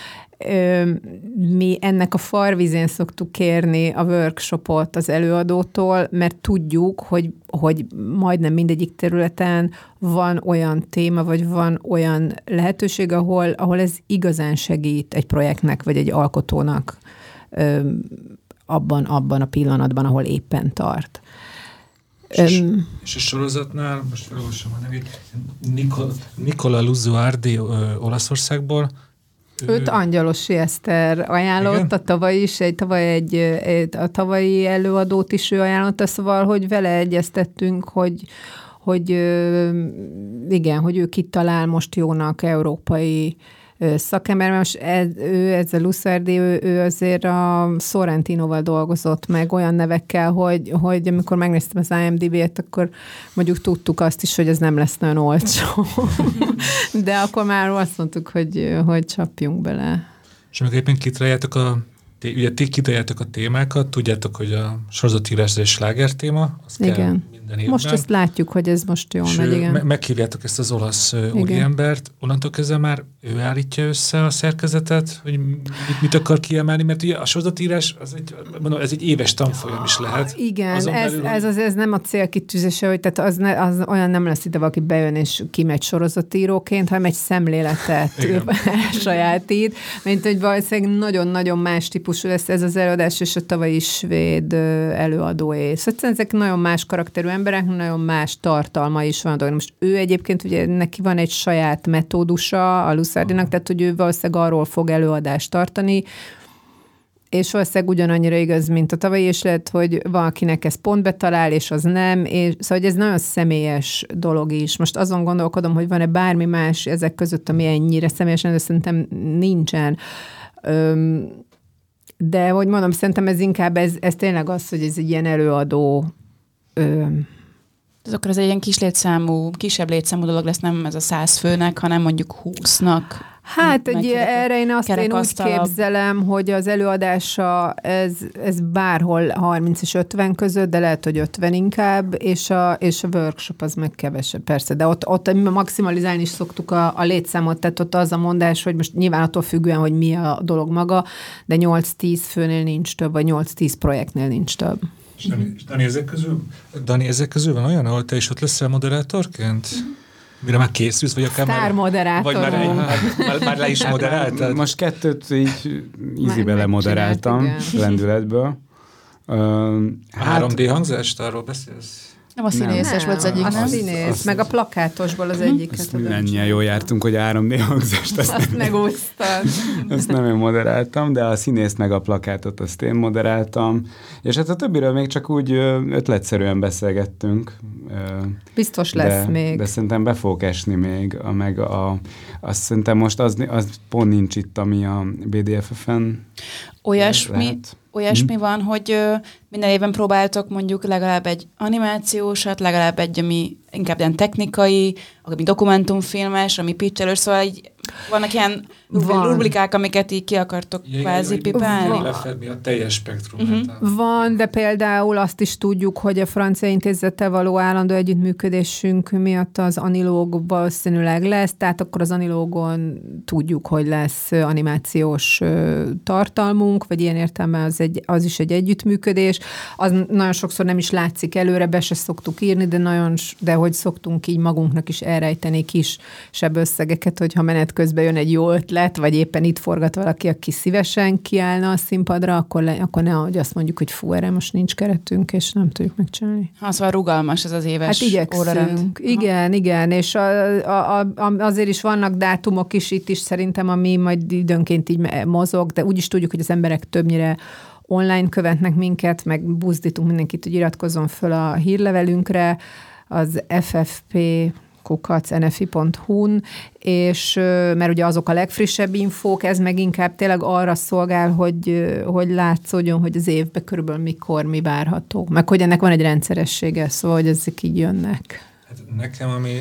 mi ennek a farvizén szoktuk kérni a workshopot az előadótól, mert tudjuk, hogy majdnem mindegyik területen van olyan téma, vagy van olyan lehetőség, ahol ez igazán segít egy projektnek, vagy egy alkotónak abban a pillanatban, ahol éppen tart. És a sorozatnál, most felolvasom a nevét, Nikola Lussardi Olaszországból, őt Angyalossi Eszter ajánlott, igen? A tavalyi előadót is ő ajánlotta, szóval, hogy vele egyeztettünk, hogy igen, hogy ő kitalál most jónak európai szakember, most ezzel Lussardi, ő azért a Sorrentinoval dolgozott meg olyan nevekkel, hogy amikor megnéztem az IMDb-t, akkor mondjuk tudtuk azt is, hogy ez nem lesz nagyon olcsó. De akkor már azt mondtuk, hogy csapjunk bele. És amikor éppen kitaláljátok a témákat, tudjátok, hogy a sorozatírás egy sláger téma, azt igen. Kell minden évben. Most ezt látjuk, hogy ez most jól megy, igen. Meghívjátok ezt az olasz úriembert, onnantól kezdve már ő állítja össze a szerkezetet, hogy mit akar kiemelni, mert ugye a sorozatírás, ez egy éves tanfolyam is lehet. Igen, ez nem a célkitűzése, hogy tehát az olyan nem lesz ide, aki bejön és kimegy sorozatíróként, hanem egy szemléletet sajátít, mint hogy valószínűleg nagyon-nagyon más típusú lesz ez az előadás, és a tavalyi svéd előadóé. Szóval ezek nagyon más karakterű emberek, nagyon más tartalma is van. Most ő egyébként, ugye neki van egy saját metódusa a Lussardinak, tehát hogy ő valószínűleg arról fog előadást tartani, és valószínűleg ugyanannyira igaz, mint a tavalyi, és lehet, hogy valakinek ez pont betalál, és az nem, és szóval ez nagyon személyes dolog is. Most azon gondolkodom, hogy van-e bármi más ezek között, ami ennyire személyesen, de szerintem nincsen. De, hogy mondom, szerintem ez inkább, ez tényleg az, hogy ez egy ilyen előadó... Ez akkor az egy ilyen kisebb létszámú dolog lesz, nem ez a 100 főnek, hanem mondjuk 20-nak. Hát erre én azt úgy képzelem, hogy az előadása, ez bárhol 30 és 50 között, de lehet, hogy 50 inkább, és a workshop az meg kevesebb, persze. De ott maximalizálni is szoktuk a létszámot, tehát ott az a mondás, hogy most nyilván attól függően, hogy mi a dolog maga, de 8-10 főnél nincs több, vagy 8-10 projektnél nincs több. És Dani, ezek közül van olyan, ahol te is ott leszel moderátorként? Mire már készülsz, vagy akár már le is moderáltad? Most kettőt így ízibe lemoderáltam lendületből. Hát, 3D hangzást, arról beszélsz? Nem, a színészes volt az egyik. A színész, meg a plakátosból az egyik. Azt mindannyian jól jártunk, hogy 3D hangzást. Azt megúsztad. Ezt nem én moderáltam, de a színész meg a plakátot azt én moderáltam. És hát a többiről még csak úgy ötletszerűen beszélgettünk. Biztos lesz még. De szerintem be fog esni még. Azt szerintem most az pont nincs itt, ami a BDFF-en. Olyasmi van, hogy minden évben próbáltok mondjuk legalább egy animációsat, legalább egy, ami inkább ilyen technikai, ami dokumentumfilmes, ami pitchelős, szóval így vannak ilyen rubrikák, amiket így ki akartok kvázi pipálni. Lefedni a teljes spektrumát. Van, de például azt is tudjuk, hogy a francia intézettel való állandó együttműködésünk miatt az anilóg valószínűleg lesz, tehát akkor az anilógon tudjuk, hogy lesz animációs tartalmunk, vagy ilyen értelemben az is egy együttműködés. Az nagyon sokszor nem is látszik előre, be se szoktuk írni, de hogy szoktunk így magunknak is elrejteni kisebb összegeket, hogyha menet közben jön egy jó ötlet, vagy éppen itt forgat valaki, aki szívesen kiállna a színpadra, akkor nehogy azt mondjuk, hogy fú, erre most nincs keretünk, és nem tudjuk megcsinálni. Szóval rugalmas ez az éves órarend. Igen, és azért is vannak dátumok is itt is szerintem, ami majd időnként így mozog, de úgy is tudjuk, hogy az emberek többnyire online követnek minket, meg buzdítunk mindenkit, hogy iratkozzon föl a hírlevelünkre, az ffp.nfi.hu-n, és mert ugye azok a legfrissebb infók, ez meg inkább tényleg arra szolgál, hogy látszódjon, hogy az évben körülbelül mikor mi várható. Meg hogy ennek van egy rendszeressége, szóval, hogy ezek így jönnek. Hát nekem, ami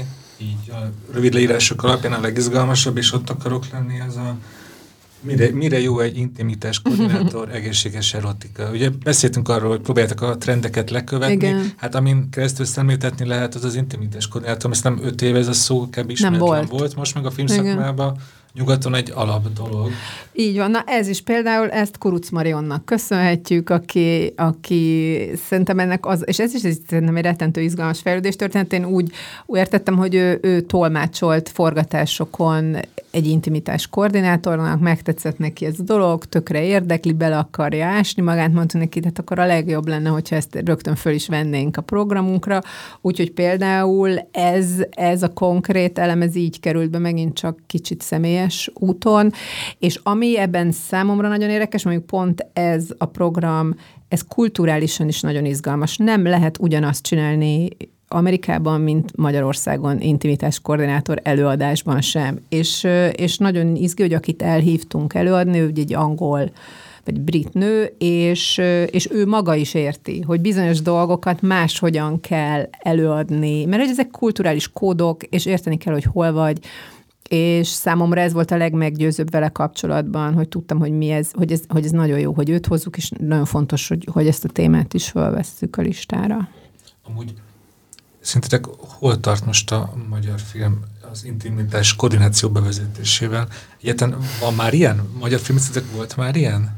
így a rövid leírások alapján a legizgalmasabb, és ott akarok lenni, az a mire jó egy intimitás koordinátor, egészséges erotika. Ugye beszéltünk arról, hogy próbáljátok a trendeket lekövetni. Igen. Hát amin keresztül szemléltetni lehet, az az intimitás koordinátor. Ezt nem 5 éve ez a szó kb. Ismeretlen volt. Most meg a filmszakmában nyugaton egy alap dolog. Így van. Na ez is például, ezt Kuruc Marionnak köszönhetjük, aki szerintem ennek az, és ez is szerintem egy rettentő izgalmas fejlődés történet. Én úgy értettem, hogy ő tolmácsolt forgatásokon egy intimitás koordinátornak, megtetszett neki ez a dolog, tökre érdekli, bele akarja ásni magát, mondta neki, tehát akkor a legjobb lenne, hogyha ezt rögtön föl is vennénk a programunkra. Úgyhogy például ez a konkrét elem, ez így került be megint csak kicsit személyes úton, és ami ebben számomra nagyon érdekes, mondjuk pont ez a program, ez kulturálisan is nagyon izgalmas. Nem lehet ugyanazt csinálni Amerikában, mint Magyarországon intimitás koordinátor előadásban sem. És nagyon izgi, hogy akit elhívtunk előadni, ő egy angol vagy brit nő, és ő maga is érti, hogy bizonyos dolgokat máshogyan kell előadni, mert hogy ezek kulturális kódok, és érteni kell, hogy hol vagy, és számomra ez volt a legmeggyőzőbb vele kapcsolatban, hogy tudtam, hogy mi ez, hogy ez nagyon jó, hogy őt hozzuk, és nagyon fontos, hogy ezt a témát is felvesszük a listára. Amúgy szerintetek hol tart most a magyar film az intimitás koordináció bevezetésével? Egyetlen van már ilyen? Magyar film szerintetek volt már ilyen?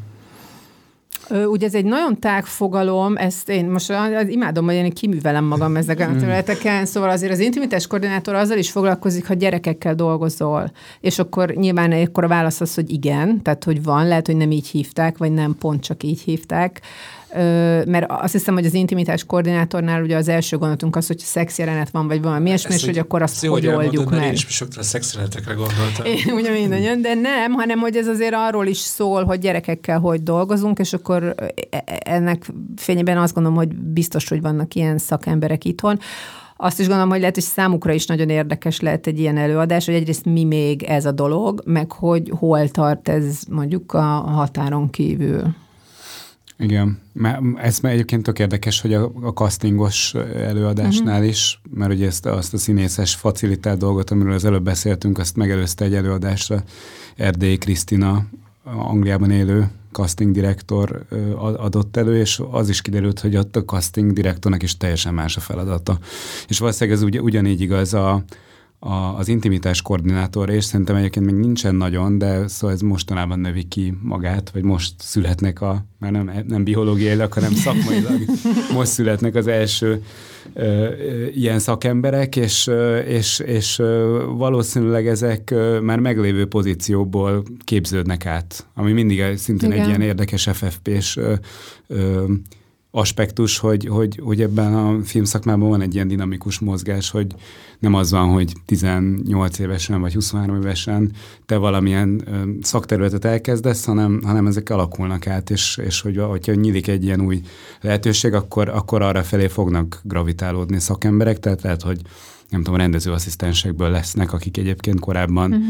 Ugye ez egy nagyon tág fogalom, ezt én most imádom, hogy én kiművelem magam ezeken a területeken, szóval azért az intimitás koordinátor azzal is foglalkozik, ha gyerekekkel dolgozol, és akkor nyilván akkor a válasz az, hogy igen, tehát hogy van, lehet, hogy nem így hívták, vagy nem pont csak így hívták, mert azt hiszem, hogy az intimitás koordinátornál ugye az első gondolatunk az, hogy szex jelenet van, vagy valami ilyesmi, és hogy akkor azt hogy oldjuk meg. Én is sokkal szex jelenetekre gondoltam. Én ugye mindannyian, de nem, hanem hogy ez azért arról is szól, hogy gyerekekkel hogy dolgozunk, és akkor ennek fényében azt gondolom, hogy biztos, hogy vannak ilyen szakemberek itthon. Azt is gondolom, hogy lehet, hogy számukra is nagyon érdekes lehet egy ilyen előadás, hogy egyrészt mi még ez a dolog, meg hogy hol tart ez mondjuk a határon kívül. Igen, ez már egyébként tök érdekes, hogy a castingos előadásnál is, mert ugye azt a színészes facilitált dolgot, amiről az előbb beszéltünk, azt megelőzte egy előadásra RD Krisztina, Angliában élő casting direktor adott elő, és az is kiderült, hogy ott a casting direktornak is teljesen más a feladata. És valószínűleg ez ugyanígy igaz az intimitás koordinátorra, és szerintem egyébként még nincsen nagyon, de szóval ez mostanában növi ki magát, vagy most születnek már nem biológiailag, hanem szakmailag most születnek az első ilyen szakemberek, és valószínűleg ezek már meglévő pozícióból képződnek át, ami mindig szintén igen, egy ilyen érdekes FFP-s aspektus, hogy ebben a filmszakmában van egy ilyen dinamikus mozgás, hogy nem az van, hogy 18 évesen vagy 23 évesen te valamilyen szakterületet elkezdesz, hanem ezek alakulnak át, és hogyha nyílik egy ilyen új lehetőség, akkor arra felé fognak gravitálódni szakemberek, tehát lehet, hogy nem tudom, rendezőasszisztensekből lesznek, akik egyébként korábban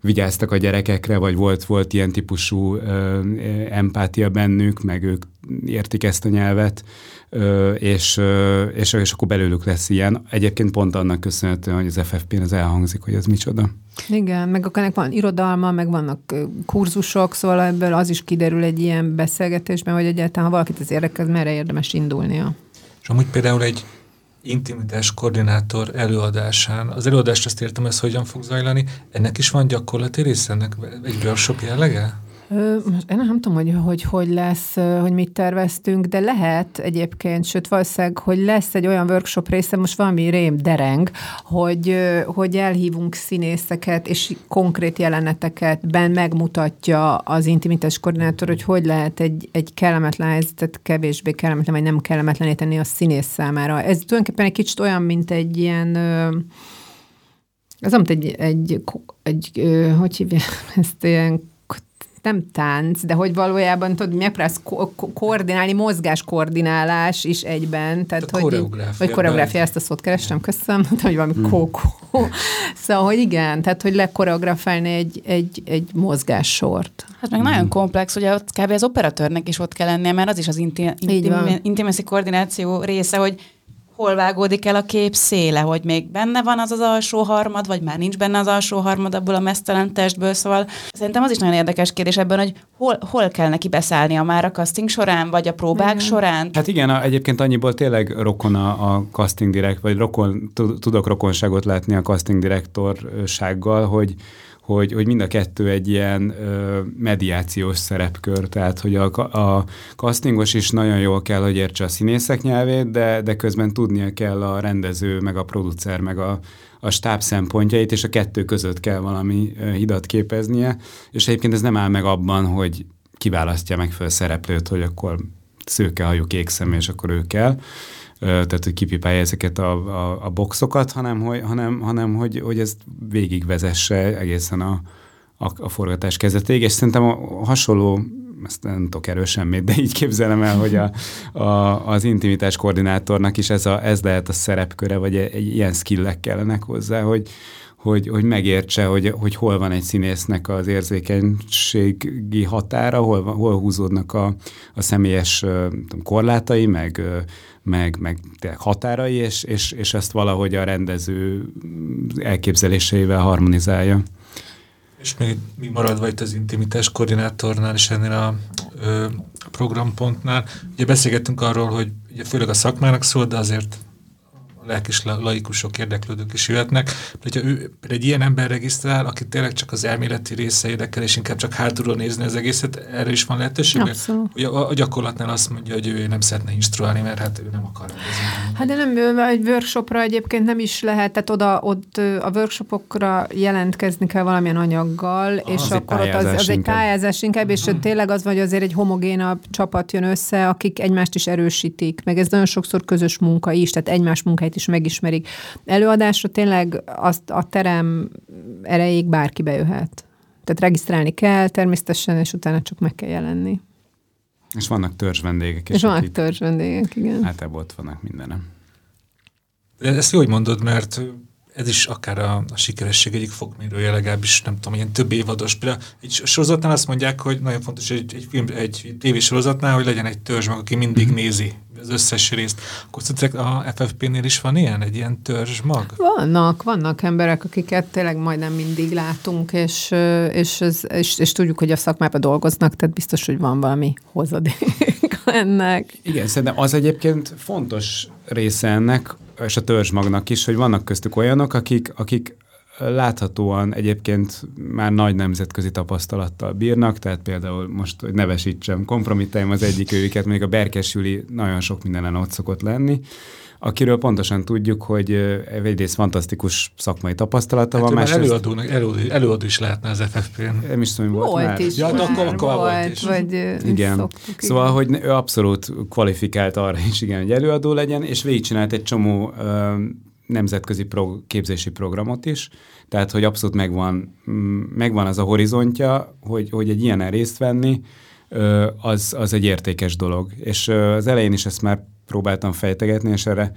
vigyáztak a gyerekekre, vagy volt ilyen típusú empátia bennük, meg ők értik ezt a nyelvet, és akkor belőlük lesz ilyen. Egyébként pont annak köszönhetően, hogy az FFP-n ez elhangzik, hogy ez micsoda. Igen, meg akárnek van irodalma, meg vannak kurzusok, szóval ebből az is kiderül egy ilyen beszélgetésben, hogy egyáltalán, ha valakit az érdekel, merre érdemes indulnia. És amúgy például egy intimitás koordinátor előadásán. Az előadást azt értem, ez hogyan fog zajlani. Ennek is van gyakorlati része? Ennek egy workshop jellege? Én nem tudom, hogy lesz, hogy mit terveztünk, de lehet egyébként, sőt valószínűleg, hogy lesz egy olyan workshop része, most valami rém dereng, hogy elhívunk színészeket, és konkrét jeleneteket megmutatja az intimitás koordinátor, hogy lehet egy kellemetlen helyzetet kevésbé kellemetlen, vagy nem kellemetlené tenni a színész számára. Ez tulajdonképpen egy kicsit olyan, mint egy ilyen... Ez amit egy hogy hívják ezt ilyen... nem tánc, de hogy valójában tudod, megpróbálsz koordinálni, mozgáskoordinálás is egyben. Tehát, hogy koreográfia. Vagy koreográfia, ezt a szót kerestem, köszönöm, hogy valami kókó. Szóval, hogy igen, tehát, hogy lekoreografálni egy mozgássort. Hát meg nagyon komplex, ugye ott kb. Az operatőrnek is ott kell lennie, mert az is az intimacy koordináció része, hogy hol vágódik el a kép széle, hogy még benne van az az alsó harmad, vagy már nincs benne az alsó harmad abból a meztelen testből, szóval szerintem az is nagyon érdekes kérdés ebben, hogy hol kell neki beszállnia már a casting során, vagy a próbák során. Hát igen, egyébként annyiból tényleg rokon a casting direkt, vagy tudok rokonságot látni a casting direktorsággal, hogy mind a kettő egy ilyen mediációs szerepkör, tehát hogy a castingos is nagyon jól kell, hogy értse a színészek nyelvét, de közben tudnia kell a rendező, meg a producer, meg a stáb szempontjait, és a kettő között kell valami hidat képeznie, és egyébként ez nem áll meg abban, hogy kiválasztja meg fel szereplőt, hogy akkor szőkehajú, kékszemű, és akkor ő kell. Tehát, hogy kipipálja ezeket a boxokat, hanem hogy ezt végigvezesse egészen a forgatás kezdetéig, és szerintem a hasonló, ezt nem tudok erről semmit, de így képzelem el, hogy az intimitás koordinátornak is ez lehet a szerepköre, vagy egy ilyen skillek kellenek hozzá, hogy megértse, hogy hol van egy színésznek az érzékenységi határa, hol húzódnak a személyes korlátai, meg határai, és ezt valahogy a rendező elképzeléseivel harmonizálja. És még maradva itt az intimitás koordinátornál és ennél a programpontnál, ugye beszélgettünk arról, hogy ugye főleg a szakmának szól, de azért lelkis laikusok, érdeklődők is jöhetnek. Hogyha ő egy ilyen ember regisztrál, aki tényleg csak az elméleti része érdekel, és inkább csak hátulról nézni az egészet, erre is van lehetőség? Abszolút. A gyakorlatnál azt mondja, hogy ő nem szeretne instruálni, mert hát ő nem akar rendezni. Hát de nem, egy workshopra egyébként nem is lehet, tehát ott a workshopokra jelentkezni kell valamilyen anyaggal, és akkor ott az egy pályázás inkább, és tényleg az vagy azért egy homogénabb csapat jön össze, akik egymást is erősítik, meg ez nagyon sokszor közös munka is, tehát egymás munkáit is megismerik. Előadásra tényleg azt a terem erejéig bárki bejöhet. Tehát regisztrálni kell természetesen, és utána csak meg kell jelenni. És vannak törzsvendégek. És vannak törzsvendégek, igen. Hát ebből ott vannak mindenem. Ezt jó, hogy mondod, mert ez is akár a sikeresség egyik fogmérője, legalábbis nem tudom, ilyen több évados. Például egy sorozatnál azt mondják, hogy nagyon fontos egy tévésorozatnál, hogy legyen egy törzs, aki mindig nézi az összes részt. Akkor szerintem a FFP-nél is van ilyen, egy ilyen törzsmag? Vannak emberek, akiket tényleg majdnem mindig látunk, és tudjuk, hogy a szakmában dolgoznak, tehát biztos, hogy van valami hozadék ennek. Igen, szerintem az egyébként fontos része ennek, és a törzsmagnak is, hogy vannak köztük olyanok, akik láthatóan egyébként már nagy nemzetközi tapasztalattal bírnak, tehát például most, hogy nevesítsem, kompromittáljam az egyik őket, még a Berkes Juli nagyon sok mindenen ott szokott lenni, akiről pontosan tudjuk, hogy egyrészt fantasztikus szakmai tapasztalata van. Már előadó is lehetne az FFP-n. Nem is tudom, volt már. Is ja, már volt is. Vagy igen. Szoktuk, szóval, igen. Hogy ő abszolút kvalifikált arra is, igen, hogy előadó legyen, és végigcsinált egy csomó nemzetközi képzési programot is, tehát, hogy abszolút megvan az a horizontja, hogy egy ilyenen részt venni, az egy értékes dolog. És az elején is ezt már próbáltam fejtegetni, és erre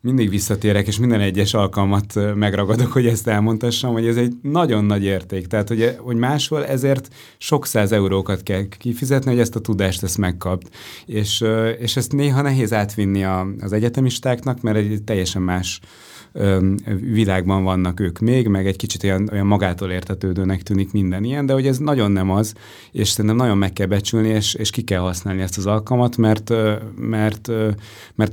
mindig visszatérek, és minden egyes alkalmat megragadok, hogy ezt elmondhassam, hogy ez egy nagyon nagy érték. Tehát, hogy máshol ezért sok száz eurókat kell kifizetni, hogy ezt a tudást megkapd. És ezt néha nehéz átvinni az egyetemistáknak, mert egy teljesen más világban vannak ők még, meg egy kicsit olyan magától értetődőnek tűnik minden ilyen, de hogy ez nagyon nem az, és szerintem nagyon meg kell becsülni, és ki kell használni ezt az alkalmat, mert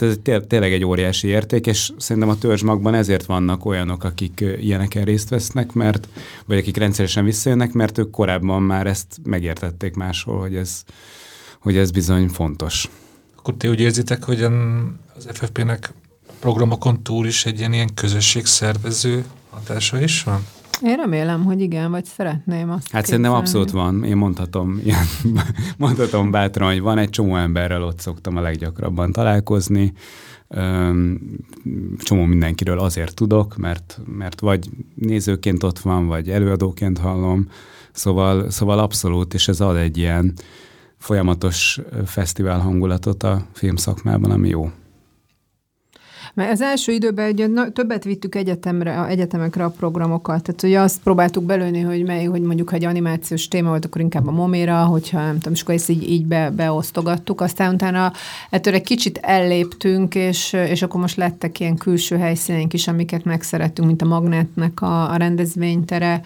ez tényleg egy óriási érték, és szerintem a törzsmagban ezért vannak olyanok, akik ilyeneken részt vesznek, vagy akik rendszeresen visszajönnek, mert ők korábban már ezt megértették máshol, hogy ez bizony fontos. Akkor ti úgy érzitek, hogy az FFP-nek programokon túl is egy ilyen közösségszervező hatása is van? Én remélem, hogy igen, vagy szeretném azt. Hát szerintem abszolút van. Én mondhatom bátran, hogy van, egy csomó emberrel ott szoktam a leggyakrabban találkozni. Csomó mindenkiről azért tudok, mert vagy nézőként ott van, vagy előadóként hallom. Szóval abszolút, és ez ad egy ilyen folyamatos fesztivál hangulatot a filmszakmában, ami jó. Mert az első időben ugye, többet vittük egyetemekre a programokat, tehát ugye azt próbáltuk belőni, hogy mely, hogy mondjuk, ha egy animációs téma volt, akkor inkább a moméra, hogyha nem tudom, és akkor ezt így beosztogattuk, aztán utána ettől egy kicsit elléptünk, és akkor most lettek ilyen külső helyszíneink is, amiket megszerettünk, mint a Magnetnek a rendezvénytere,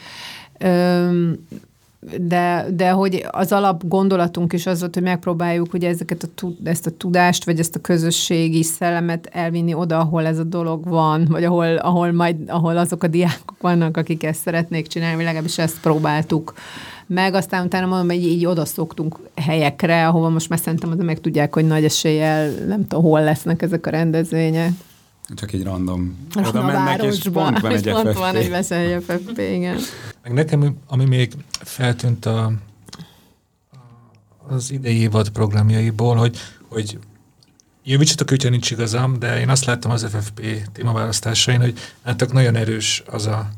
de hogy az alap gondolatunk is az volt, hogy megpróbáljuk ugye ezt a tudást, vagy ezt a közösségi szellemet elvinni oda, ahol ez a dolog van, vagy ahol azok a diákok vannak, akik ezt szeretnék csinálni, legalábbis ezt próbáltuk meg, aztán utána mondom, hogy így oda szoktunk helyekre, ahova most már szerintem azon meg tudják, hogy nagy eséllyel nem tudom, hol lesznek ezek a rendezvények. Csak így random oda mennek, és pont van egy FFP. Pont van egy FFP, igen. Meg nekem, ami még feltűnt az idei évad programjaiból, hogy javítsatok, hogyha nincs igazam, de én azt láttam az FFP témaválasztásain, hogy láttak nagyon erős az a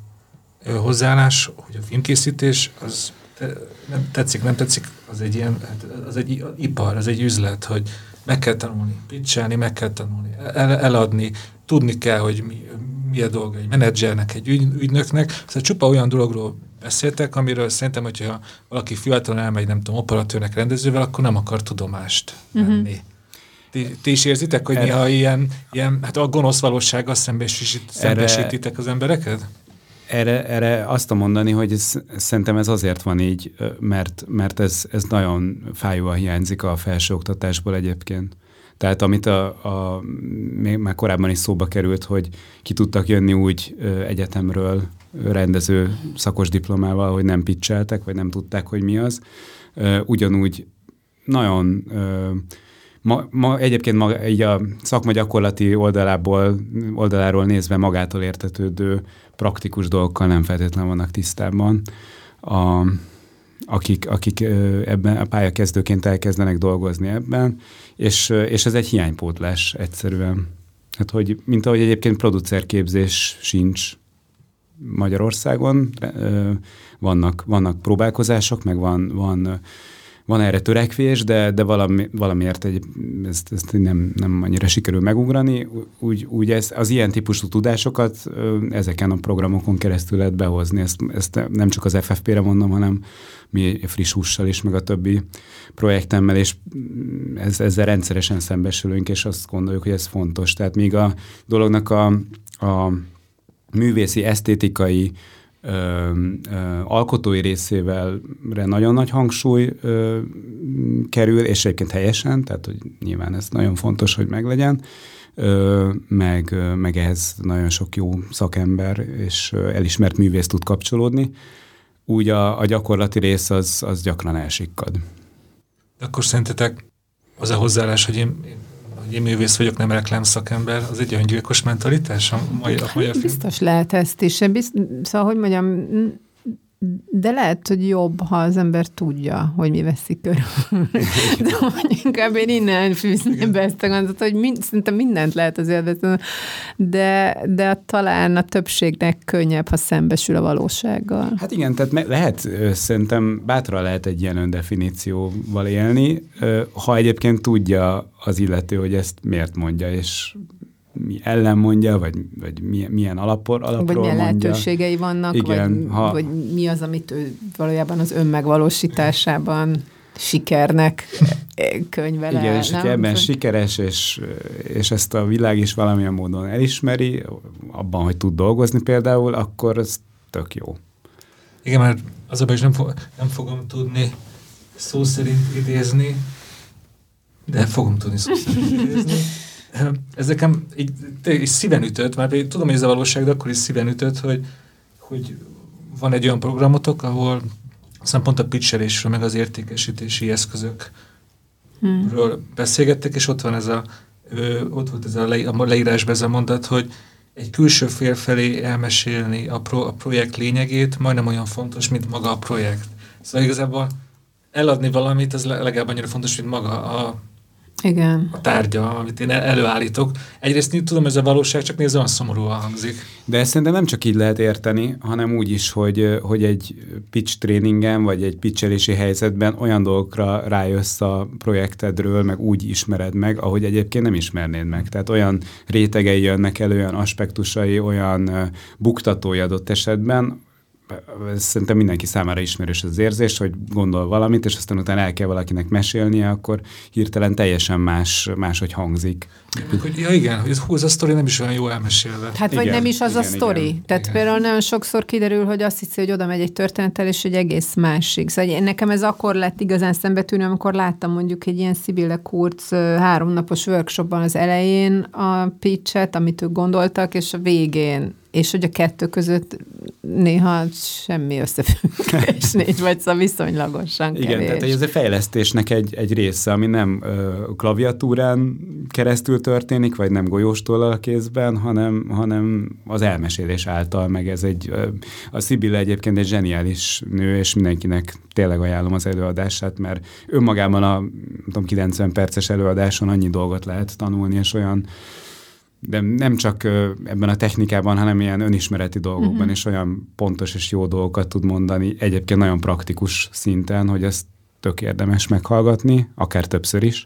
hozzáállás, hogy a filmkészítés, az nem tetszik, az egy ilyen, az egy ipar, az egy üzlet, hogy meg kell tanulni pitchelni, meg kell tanulni eladni, tudni kell, hogy mi a dolga egy menedzsernek, egy ügynöknek. Szóval csupa olyan dologról beszéltek, amiről szerintem, hogyha valaki fiatalon elmegy, nem tudom, operatőrnek, rendezővel, akkor nem akar tudomást venni. Ti is érzitek, hogy néha ilyen hát a gonosz valósággal szembesítitek az embereket? Erre azt tudom mondani, hogy szerintem ez azért van így, mert ez nagyon fájóan hiányzik a felsőoktatásból egyébként. Tehát amit még már korábban is szóba került, hogy ki tudtak jönni úgy egyetemről rendező szakos diplomával, hogy nem pitcheltek, vagy nem tudták, hogy mi az. Ugyanúgy nagyon... egyébként így a szakma gyakorlati oldaláról nézve magától értetődő praktikus dolgokkal nem feltétlenül vannak tisztában. Akik ebben a pályakezdőként elkezdenek dolgozni ebben, és ez egy hiánypótlás egyszerűen. Hát, hogy, mint ahogy egyébként producerképzés sincs Magyarországon, vannak próbálkozások, meg van erre törekvés, de valamiért ezt nem annyira sikerül megugrani. Úgy az ilyen típusú tudásokat ezeken a programokon keresztül lehet behozni. Ezt nem csak az FFP-re mondom, hanem mi friss hússal is, meg a többi projektemmel, és ezzel rendszeresen szembesülünk, és azt gondoljuk, hogy ez fontos. Tehát még a dolognak a művészi, esztétikai, alkotói részével nagyon nagy hangsúly kerül, és egyébként helyesen, tehát hogy nyilván ez nagyon fontos, hogy meglegyen, meg ehhez nagyon sok jó szakember és elismert művész tud kapcsolódni, úgy a gyakorlati rész az gyakran elsikkad. De akkor szerintetek az a hozzáállás, hogy én művész vagyok, nem reklámszakember, az egy öngyilkos mentalitás a magyar biztos film? Lehet ezt is. Szóval, hogy mondjam, de lehet, hogy jobb, ha az ember tudja, hogy mi veszik körül. De inkább én innen fűzném be ezt a gondot, hogy szerintem mindent lehet azért beszélni, de talán a többségnek könnyebb, ha szembesül a valósággal. Hát igen, tehát lehet, szerintem bátran lehet egy ilyen öndefinícióval élni, ha egyébként tudja az illető, hogy ezt miért mondja, és mi ellen mondja, vagy milyen alapról vagy milyen mondja. Lehetőségei vannak, igen, vagy mi az, amit ő valójában az önmegvalósításában sikernek könyvele. Igen, és hogyha ebben sikeres, és ezt a világ is valamilyen módon elismeri, abban, hogy tud dolgozni például, akkor ez tök jó. Igen, mert az abban is nem fogom tudni szó szerint idézni, de fogom tudni szó szerint idézni. Ez nekem így szíven ütött, már pedig tudom, hogy ez a valóság, de akkor is szíven ütött, hogy van egy olyan programotok, ahol aztán pont a pitchelésről, meg az értékesítési eszközökről beszélgettek, és ott van ez a leírásban ez a mondat, hogy egy külső fél felé elmesélni a projekt lényegét majdnem olyan fontos, mint maga a projekt. Szóval igazából eladni valamit, az legalább annyira fontos, mint maga a Igen. A tárgya, amit én előállítok. Egyrészt tudom, ez a valóság, csak nézve olyan szomorúan hangzik. De ezt szerintem nem csak így lehet érteni, hanem úgy is, hogy egy pitch tréningen, vagy egy pitchelési helyzetben olyan dolgokra rájössz a projektedről, meg úgy ismered meg, ahogy egyébként nem ismernéd meg. Tehát olyan rétegei jönnek elő, olyan aspektusai, olyan buktatói adott esetben. Szerintem mindenki számára ismerős az érzés, hogy gondol valamit, és aztán utána el kell valakinek mesélnie, akkor hirtelen teljesen máshogy hangzik. Ja igen, hogy ez a sztori nem is olyan jó elmesélve. Hát igen, vagy nem is az igen, a sztori. Igen, tehát igen. Például nagyon sokszor kiderül, hogy azt hiszi, hogy oda megy egy történettel, és egy egész másik. Szóval nekem ez akkor lett igazán szembetűnő, amikor láttam mondjuk egy ilyen Sibille Kurz 3 napos workshopban az elején a pitchet, amit ők gondoltak, és a végén. És hogy a kettő között néha semmi összefüggés nincs, vagy szóval viszonylagosan kevés. Igen, tehát ez a fejlesztésnek egy része, ami nem klaviatúrán keresztül történik, vagy nem golyóstól a kézben, hanem az elmesélés által, meg ez a Sibille egyébként egy zseniális nő, és mindenkinek tényleg ajánlom az előadását, mert önmagában a 90 perces előadáson annyi dolgot lehet tanulni, és olyan, de nem csak ebben a technikában, hanem ilyen önismereti dolgokban, és olyan pontos és jó dolgokat tud mondani, egyébként nagyon praktikus szinten, hogy ezt tök érdemes meghallgatni, akár többször is.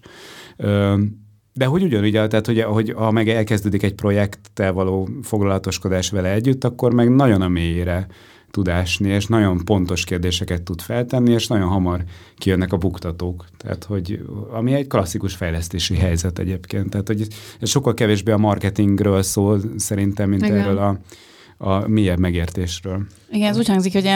De hogy ugyanúgy, tehát hogy ha meg elkezdődik egy projekttel való foglalatoskodás vele együtt, akkor meg nagyon a mélyére tud ásni, és nagyon pontos kérdéseket tud feltenni, és nagyon hamar kijönnek a buktatók. Tehát, hogy ami egy klasszikus fejlesztési helyzet egyébként. Tehát, hogy ez sokkal kevésbé a marketingről szól szerintem, mint igen. erről a mélyebb megértésről. Igen, ez úgy hangzik, hogy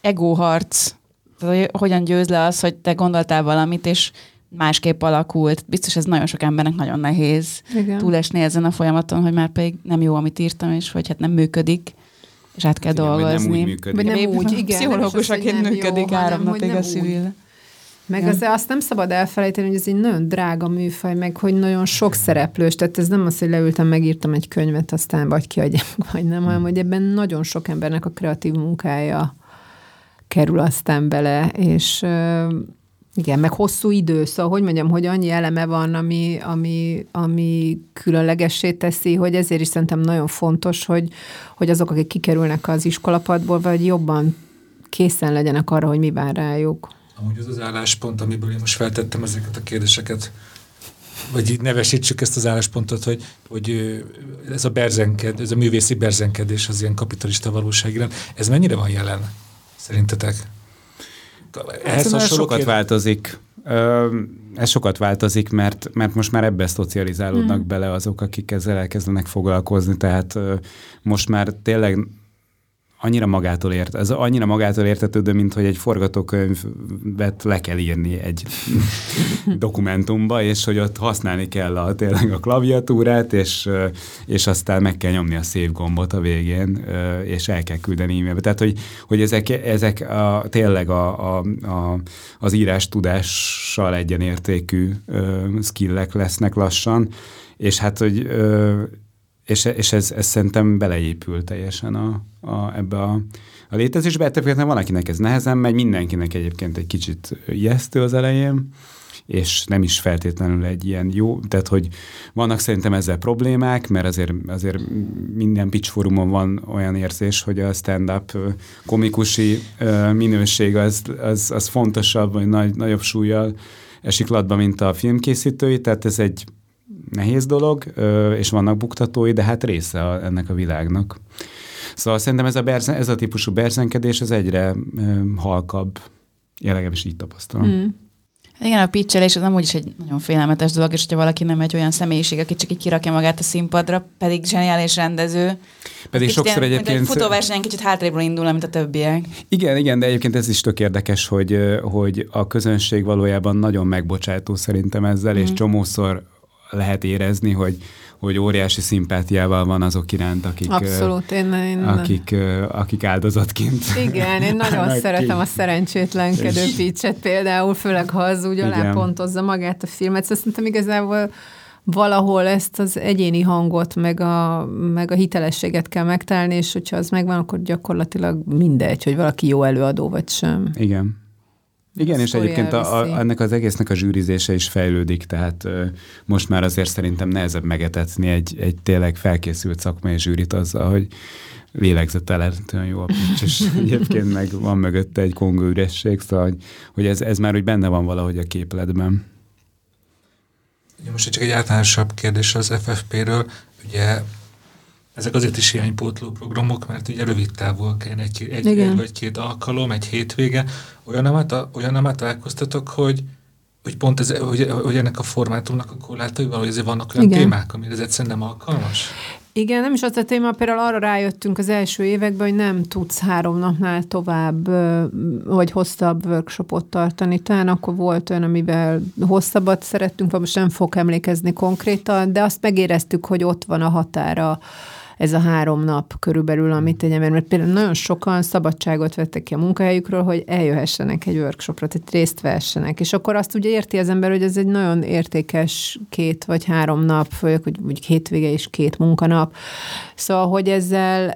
egóharc. Tehát, hogy hogyan győz le az, hogy te gondoltál valamit, és másképp alakult. Biztos ez nagyon sok embernek nagyon nehéz igen. túlesni ezen a folyamaton, hogy már pedig nem jó, amit írtam, és hogy hát nem működik. És át kell igen, dolgozni. Vagy nem úgy működik. Vagy nem úgy, igen. Pszichológusaként működik 3 napig a Sibille. Meg azt nem szabad elfelejteni, hogy ez egy nagyon drága műfaj, meg hogy nagyon sok szereplős. Tehát ez nem az, hogy leültem, megírtam egy könyvet, aztán vagy kiadjam, vagy nem, hanem hogy ebben nagyon sok embernek a kreatív munkája kerül aztán bele, és... Igen, meg hosszú idő, szóval hogy mondjam, hogy annyi eleme van, ami különlegessé teszi, hogy ezért is szerintem nagyon fontos, hogy azok, akik kikerülnek az iskolapadból, vagy jobban készen legyenek arra, hogy mi vár rájuk. Amúgy az álláspont, amiből én most feltettem ezeket a kérdéseket, vagy így nevesítsük ezt az álláspontot, hogy ez a berzenkedés, ez a művészi berzenkedés az ilyen kapitalista valóság iránt, ez mennyire van jelen, szerintetek? Ez sokat változik. Ez sokat változik, mert most már ebbe szocializálódnak bele azok, akik ezzel elkezdenek foglalkozni, tehát most már tényleg annyira magától értetődő, mint hogy egy forgatókönyvet le kell írni egy dokumentumba, és hogy ott használni kell tényleg a klaviatúrát, és aztán meg kell nyomni a save gombot a végén, és el kell küldeni e-mailbe. Tehát, hogy ezek tényleg az írás tudással egyenértékű skillek lesznek lassan, és hát, hogy... És ez szerintem beleépül teljesen ebbe a létezésbe. Tehát van, akinek ez nehezen megy, mindenkinek egyébként egy kicsit ijesztő az elején, és nem is feltétlenül egy ilyen jó, tehát hogy vannak szerintem ezzel problémák, mert azért minden pitch fórumon van olyan érzés, hogy a stand-up komikusi minőség az fontosabb, vagy nagyobb súllyal esik latba, mint a filmkészítői, tehát ez egy nehéz dolog, és vannak buktatói, de hát része ennek a világnak. Szóval szerintem ez a típusú berzenkedés az egyre halkabb. Jelenleg is így tapasztalom. Igen, a pitchelés az amúgy is egy nagyon félelmetes dolog, és hogyha valaki nem egy olyan személyiség, aki csak így kirakja magát a színpadra, pedig zseniális rendező. Pedig sokszor egyébként... Egy futóversenyen kicsit hátrébről indul, mint a többiek. Igen, de egyébként ez is tök érdekes, hogy a közönség valójában nagyon megbocsátó szerintem ezzel, és csomószor lehet érezni, hogy óriási szimpátiával van azok iránt, akik, abszolút, akik áldozatként. Igen, én nagyon szeretem a szerencsétlenkedő pitchet például, főleg ha az úgy alápontozza magát a filmet. Szóval szerintem igazából valahol ezt az egyéni hangot, meg a hitelességet kell megtalálni, és hogyha az megvan, akkor gyakorlatilag mindegy, hogy valaki jó előadó vagy sem. Igen. Igen, és egyébként ennek az egésznek a zsűrizése is fejlődik, tehát most már azért szerintem nehezebb megetetni egy tényleg felkészült szakmai zsűrit azzal, hogy lélegzetelhetően jó a pics, és egyébként meg van mögötte egy kongó üresség, szóval hogy ez már úgy benne van valahogy a képletben. Ugye most csak egy általánosabb kérdés az FFP-ről, ugye ezek azért is hiánypótló programok, mert ugye rövid távol kell egy vagy két alkalom, egy hétvége. Olyan nem találkoztatok, hogy pont ez, hogy ennek a formátumnak a korlátaival, hogy azért vannak olyan témák, amire ez egyszerűen nem alkalmas? Igen, nem is az a téma, például arra rájöttünk az első években, hogy nem tudsz 3 napnál tovább, vagy hosszabb workshopot tartani. Talán akkor volt olyan, amivel hosszabbat szerettünk, vagy most nem fogok emlékezni konkrétan, de azt megéreztük, hogy ott van a határa ez a 3 nap körülbelül, amit egy ember, mert például nagyon sokan szabadságot vettek ki a munkahelyükről, hogy eljöhessenek egy workshopra, tehát részt vehessenek. És akkor azt ugye érti az ember, hogy ez egy nagyon értékes 2 vagy 3 nap, főleg, hogy hétvége és 2 munkanap. Szóval, hogy ezzel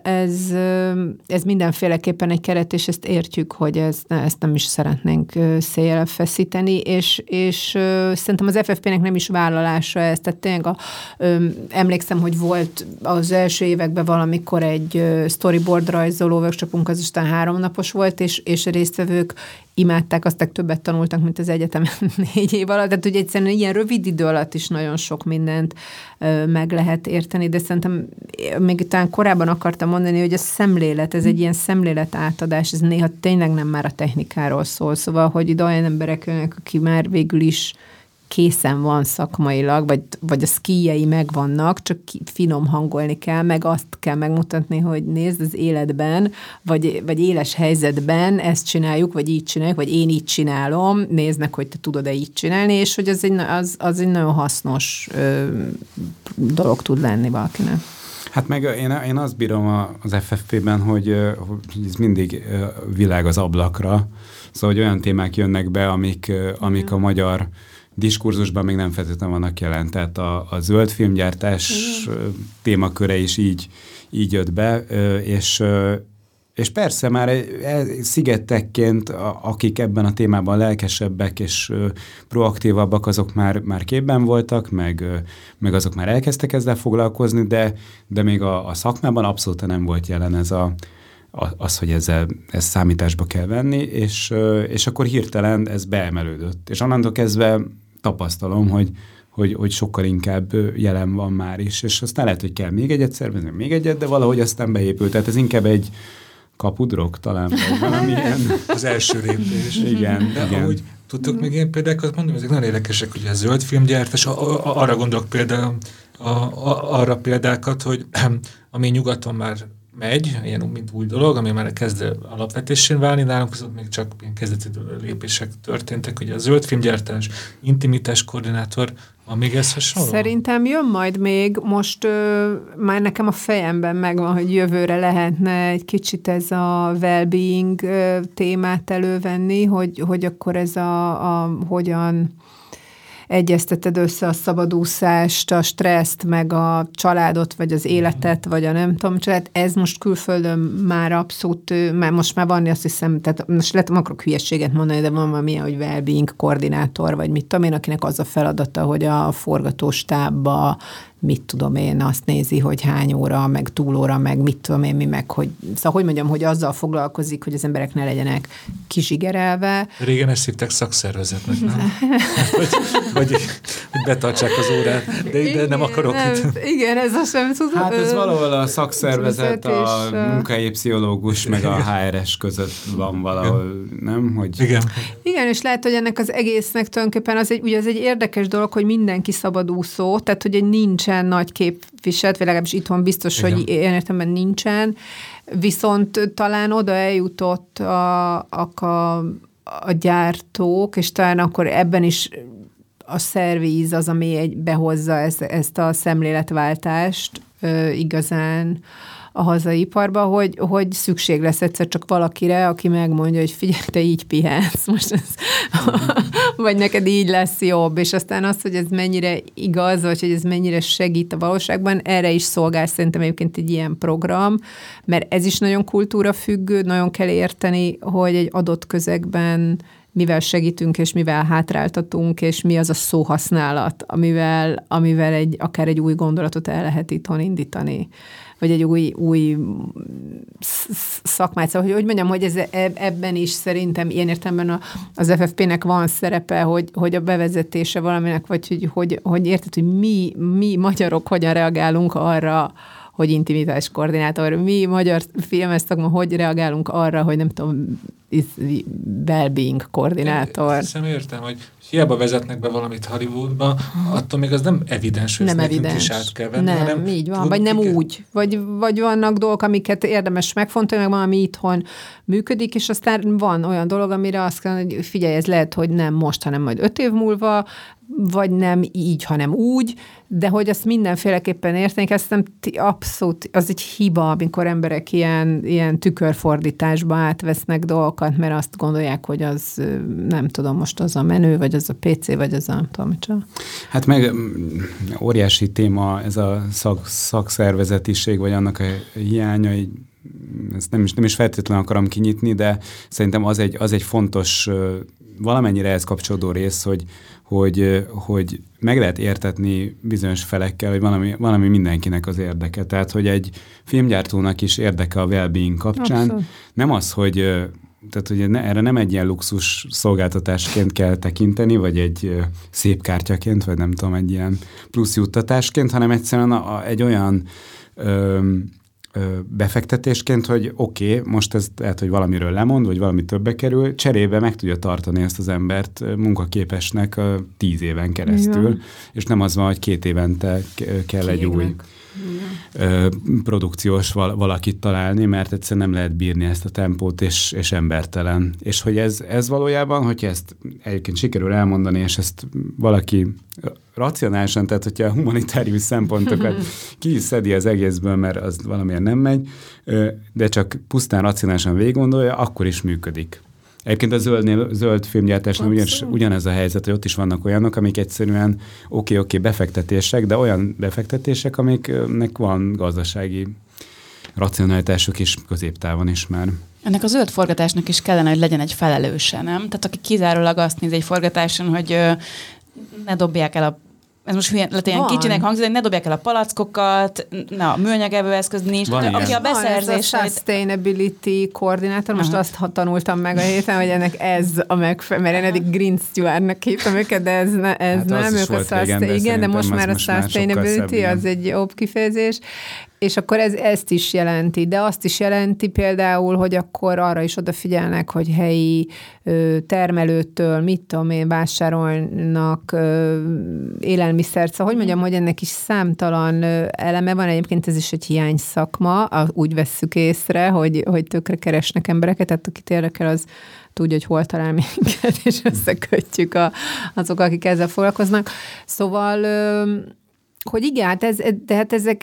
ez mindenféleképpen egy keret, és ezt értjük, hogy ezt nem is szeretnénk széjjel feszíteni, és szerintem az FFP-nek nem is vállalása ez. Tehát tényleg emlékszem, hogy volt az első években valamikor egy storyboard rajzoló workshopunk, az aztán 3 napos volt, és a résztvevők imádták, aztán többet tanultak, mint az egyetemen 4 év alatt. Tehát ugye egyszerűen ilyen rövid idő alatt is nagyon sok mindent meg lehet érteni, de szerintem még talán korábban akartam mondani, hogy a szemlélet, ez egy ilyen szemlélet átadás, ez néha tényleg nem már a technikáról szól. Szóval, hogy ide olyan emberek jönnek, aki már végül is készen van szakmailag, vagy a szkíjei megvannak, csak finom hangolni kell, meg azt kell megmutatni, hogy nézd, az életben, vagy éles helyzetben ezt csináljuk, vagy én így csinálom, néznek, hogy te tudod-e így csinálni, és hogy az egy nagyon hasznos dolog tud lenni valakinek. Hát meg én azt bírom az FFP-ben, hogy ez mindig világ az ablakra, szóval hogy olyan témák jönnek be, amik a magyar diskurzusban még nem feltétlenül vannak jelen. Tehát a zöld filmgyártás témaköre is így jött be, és persze már szigetekként, akik ebben a témában lelkesebbek és proaktívabbak, azok már képben voltak, meg azok már elkezdtek ezzel foglalkozni, de még a szakmában abszolút nem volt jelen ez az, hogy ezt számításba kell venni, és akkor hirtelen ez beemelődött. És onnantól kezdve tapasztalom, hogy sokkal inkább jelen van már is, és aztán lehet, hogy kell még egyet szervezni, még egyet, de valahogy aztán beépült. Tehát ez inkább egy kapudrog talán, vagy valamilyen. Az első lépés. Igen. De ahogy tudtok még ilyen példákat mondani, ezek nagyon érdekesek, ugye a zöld filmgyártás, arra gondolok például, arra példákat, hogy ami nyugaton már megy, ilyen mint új dolog, ami már kezd alapvetésén válni, nálunk viszont még csak ilyen kezdeti lépések történtek, ugye a zöld filmgyártás, intimitás koordinátor, van még ez hasonló? Szerintem jön majd még, most már nekem a fejemben megvan, hogy jövőre lehetne egy kicsit ez a well-being témát elővenni, hogy akkor ez a hogyan egyezteted össze a szabadúszást, a stresszt, meg a családot, vagy az életet, vagy a nem tudom, család. Ez most külföldön már abszolút, már most már van, azt hiszem, tehát most lehet, nem akarok hülyeséget mondani, de van valamilyen, hogy well-being koordinátor, vagy mit tudom én, akinek az a feladata, hogy a forgatóstábba mit tudom én, azt nézi, hogy hány óra, meg túlóra, meg mit tudom én, hogy szóval, hogy mondjam, hogy azzal foglalkozik, hogy az emberek ne legyenek kizsigerelve. Régen ezt hittek szakszervezetnek, nem? Vagy betartsák az órát, de nem akarok. Igen, ez azt sem tudom. Hát ez valahol a szakszervezet, a munkahelyi pszichológus, meg a HRS között van valahol, nem? Hogy... Igen, és lehet, hogy ennek az egésznek tulajdonképpen az egy érdekes dolog, hogy mindenki szabadúszó, tehát hogy nincsen nagy képviselt, vagy legalábbis itthon biztos, hogy én értemben nincsen, viszont talán oda eljutott a gyártók, és talán akkor ebben is a szervíz az, ami behozza ezt a szemléletváltást igazán a hazai iparba, hogy szükség lesz egyszer csak valakire, aki megmondja, hogy figyelj, te így pihensz most, vagy neked így lesz jobb, és aztán az, hogy ez mennyire igaz, vagy hogy ez mennyire segít a valóságban, erre is szolgál szerintem egyébként egy ilyen program, mert ez is nagyon kultúrafüggő, nagyon kell érteni, hogy egy adott közegben mivel segítünk, és mivel hátráltatunk, és mi az a szóhasználat, amivel akár egy új gondolatot el lehet itthon indítani, vagy egy új szakmát. Szóval, hogy mondjam, hogy ez ebben is szerintem ilyen értelemben az FFP-nek van szerepe, hogy a bevezetése valaminek, vagy hogy érted, hogy mi magyarok hogyan reagálunk arra, hogy intimitás koordinátor, mi magyar filmes szakma, hogy reagálunk arra, hogy nem tudom, well-being koordinátor. Én hiszem értem, hogy hiába vezetnek be valamit Hollywoodba, attól még az nem evidens, hogy nem evidens. Is át kell venni, nem, így van, vagy nem úgy. Vagy vannak dolgok, amiket érdemes megfontolni, meg valami itthon működik, és aztán van olyan dolog, amire azt kell, hogy figyelj, ez lehet, hogy nem most, hanem majd 5 év múlva, vagy nem így, hanem úgy, de hogy azt mindenféleképpen értenik, azt nem abszolút, az egy hiba, amikor emberek ilyen tükörfordításba átvesznek dolgokat, mert azt gondolják, hogy az nem tudom, most az a menő, vagy az a PC, vagy az a nem tudom, csak. Hát meg óriási téma ez a szakszervezetiség, vagy annak a hiánya, ezt nem is feltétlenül akarom kinyitni, de szerintem az egy fontos, valamennyire ez kapcsolódó rész, hogy meg lehet értetni bizonyos felekkel, hogy valami mindenkinek az érdeke. Tehát, hogy egy filmgyártónak is érdeke a well-being kapcsán. Abszolút. Nem az, hogy erre nem egy ilyen luxus szolgáltatásként kell tekinteni, vagy egy szép kártyaként, vagy nem tudom, egy ilyen plusz juttatásként, hanem egyszerűen egy olyan befektetésként, hogy oké, most ez lehet, hogy valamiről lemond, vagy valami többe kerül, cserébe meg tudja tartani ezt az embert munkaképesnek 10 éven keresztül, igen. És nem az van, hogy 2 évente kell egy új produkciós valakit találni, mert egyszerűen nem lehet bírni ezt a tempót, és embertelen. És hogy ez valójában, hogyha ezt egyébként sikerül elmondani, és ezt valaki racionálisan, tehát hogyha a humanitárius szempontokat ki szedi az egészből, mert az valamilyen nem megy, de csak pusztán racionálisan végiggondolja, akkor is működik. Egyébként a zöld filmgyártásnál ugyanez a helyzet, hogy ott is vannak olyanok, amik egyszerűen oké befektetések, de olyan befektetések, amiknek van gazdasági racionalitásuk is középtávon is már. Ennek a zöld forgatásnak is kellene, hogy legyen egy felelőse, nem? Tehát aki kizárólag azt néz egy forgatáson, hogy ne dobják el ez most ilyen kicsinek hangzik, hogy ne dobják el a palackokat, a műanyagevő eszköz nincs. Aki a beszerzés... Van ez a sustainability koordinátor, most azt tanultam meg a héten, hogy ennek ez a mert én eddig Green Stewardnak hívtam őket, de ez nem, de most már a sustainability az egy jobb kifejezés. És akkor ezt is jelenti, de azt is jelenti például, hogy akkor arra is odafigyelnek, hogy helyi termelőtől, mit tudom én, vásárolnak élelmiszert. Szóval, hogy mondjam, hogy ennek is számtalan eleme van, egyébként ez is egy hiányszakma, úgy vesszük észre, hogy tökre keresnek embereket, tehát akit érdekel, az tudja, hogy hol talál minket, és összekötjük azok, akik ezzel foglalkoznak. Szóval... Hogy igen, hát ezek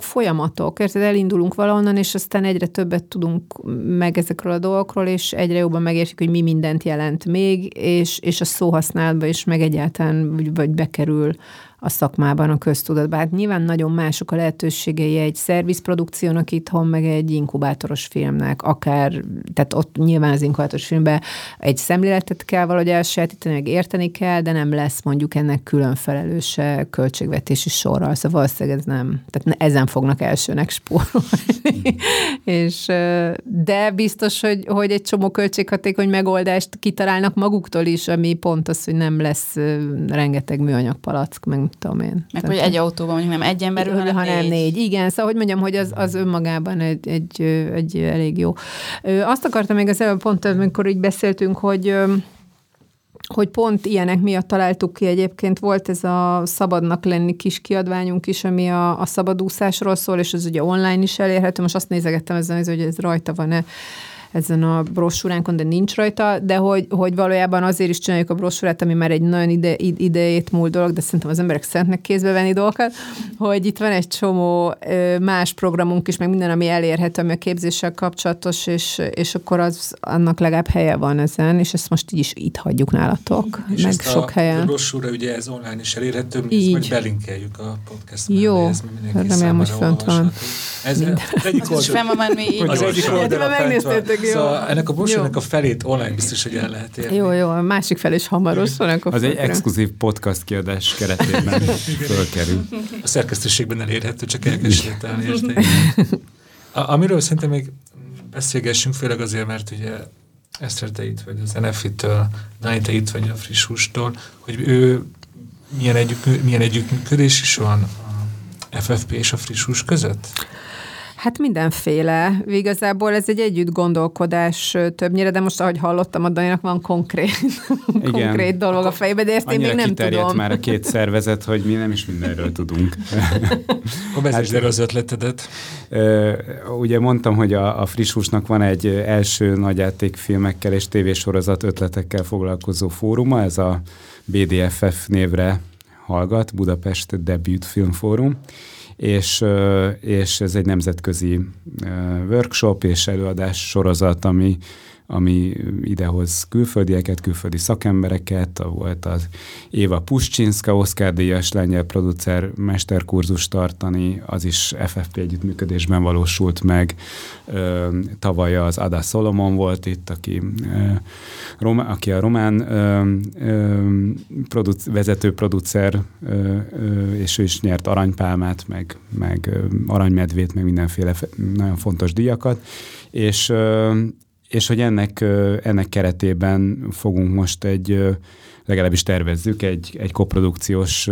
folyamatok, érted? Elindulunk valahonnan, és aztán egyre többet tudunk meg ezekről a dolgokról, és egyre jobban megértjük, hogy mi mindent jelent még, és a szóhasználatba is meg egyáltalán vagy bekerül a szakmában, a köztudatban. Hát nyilván nagyon mások a lehetőségei egy szervizprodukciónak itthon, meg egy inkubátoros filmnek, akár, tehát ott nyilván az inkubátoros filmben egy szemléletet kell valahogy elsajátítani, meg érteni kell, de nem lesz mondjuk ennek külön felelős költségvetési sorral, szóval valószínűleg ez nem, tehát ezen fognak elsőnek spórolni. De biztos, hogy egy csomó költséghatékony megoldást kitalálnak maguktól is, ami pont az, hogy nem lesz rengeteg műanyag palack, meg tudom én. Meg hogy egy autóban mondjuk nem egy ember, hanem 4. Igen, szóval hogy mondjam, hogy az önmagában egy elég jó. Azt akartam még az előbb pont, amikor így beszéltünk, hogy pont ilyenek miatt találtuk ki egyébként. Volt ez a Szabadnak lenni kis kiadványunk is, ami a szabadúszásról szól, és ez ugye online is elérhető. Most azt nézegettem ezzel, hogy ez rajta van-e ezen a brosúránkon, de nincs rajta, de hogy valójában azért is csináljuk a brosúrát, ami már egy nagyon idejét múlt dolog, de szerintem az emberek szeretnek kézbe venni dolgokat, hogy itt van egy csomó más programunk is, meg minden, ami elérhető, ami a képzéssel kapcsolatos, és akkor annak legalább helye van ezen, és ezt most így is itt hagyjuk nálatok, és meg sok helyen. És a brosúra ugye ez online is elérhető, mi ezt majd belinkeljük a podcastban. Jó, remélem, hogy fönt van. Ez egyik oldal. szóval ennek a brosúrnak a felét online biztos, hogy el lehet érni. Jó, a másik fel is hamarosan. Az egy exkluzív podcast kiadás keretében fölkerül. A szerkesztőségben elérhető, csak elkezdsétálni, érte. Amiről szerintem még beszélgessünk, főleg azért, mert ugye Eszter, te itt vagy az NFI-től, Dani, te itt vagy a Frisústól, hogy ő milyen együttműködés is van a FFP és a Frisús között? Hát mindenféle. Igazából ez egy együtt gondolkodás többnyire, de most ahogy hallottam, a Daninak van konkrét dolog a fejében, de ezt én még nem tudom. Már a két szervezet, hogy mi nem is mindenről tudunk. Vezesd el az ötletedet. Ugye mondtam, hogy a Frisúsnak van egy első nagyjátékfilmekkel és tévésorozat ötletekkel foglalkozó fóruma, ez a BDFF névre hallgat, Budapest Debut Film Fórum, és ez egy nemzetközi workshop és előadás sorozat, ami idehoz külföldieket, külföldi szakembereket, volt az Éva Puszcsinszka, Oscar-díjas lengyel producer mesterkurzust tartani, az is FFP együttműködésben valósult meg. Tavaly az Ada Solomon volt itt, aki a román vezető producer, és ő is nyert aranypálmát, meg aranymedvét, meg mindenféle nagyon fontos díjakat, és hogy ennek keretében fogunk most legalábbis tervezzük, egy koprodukciós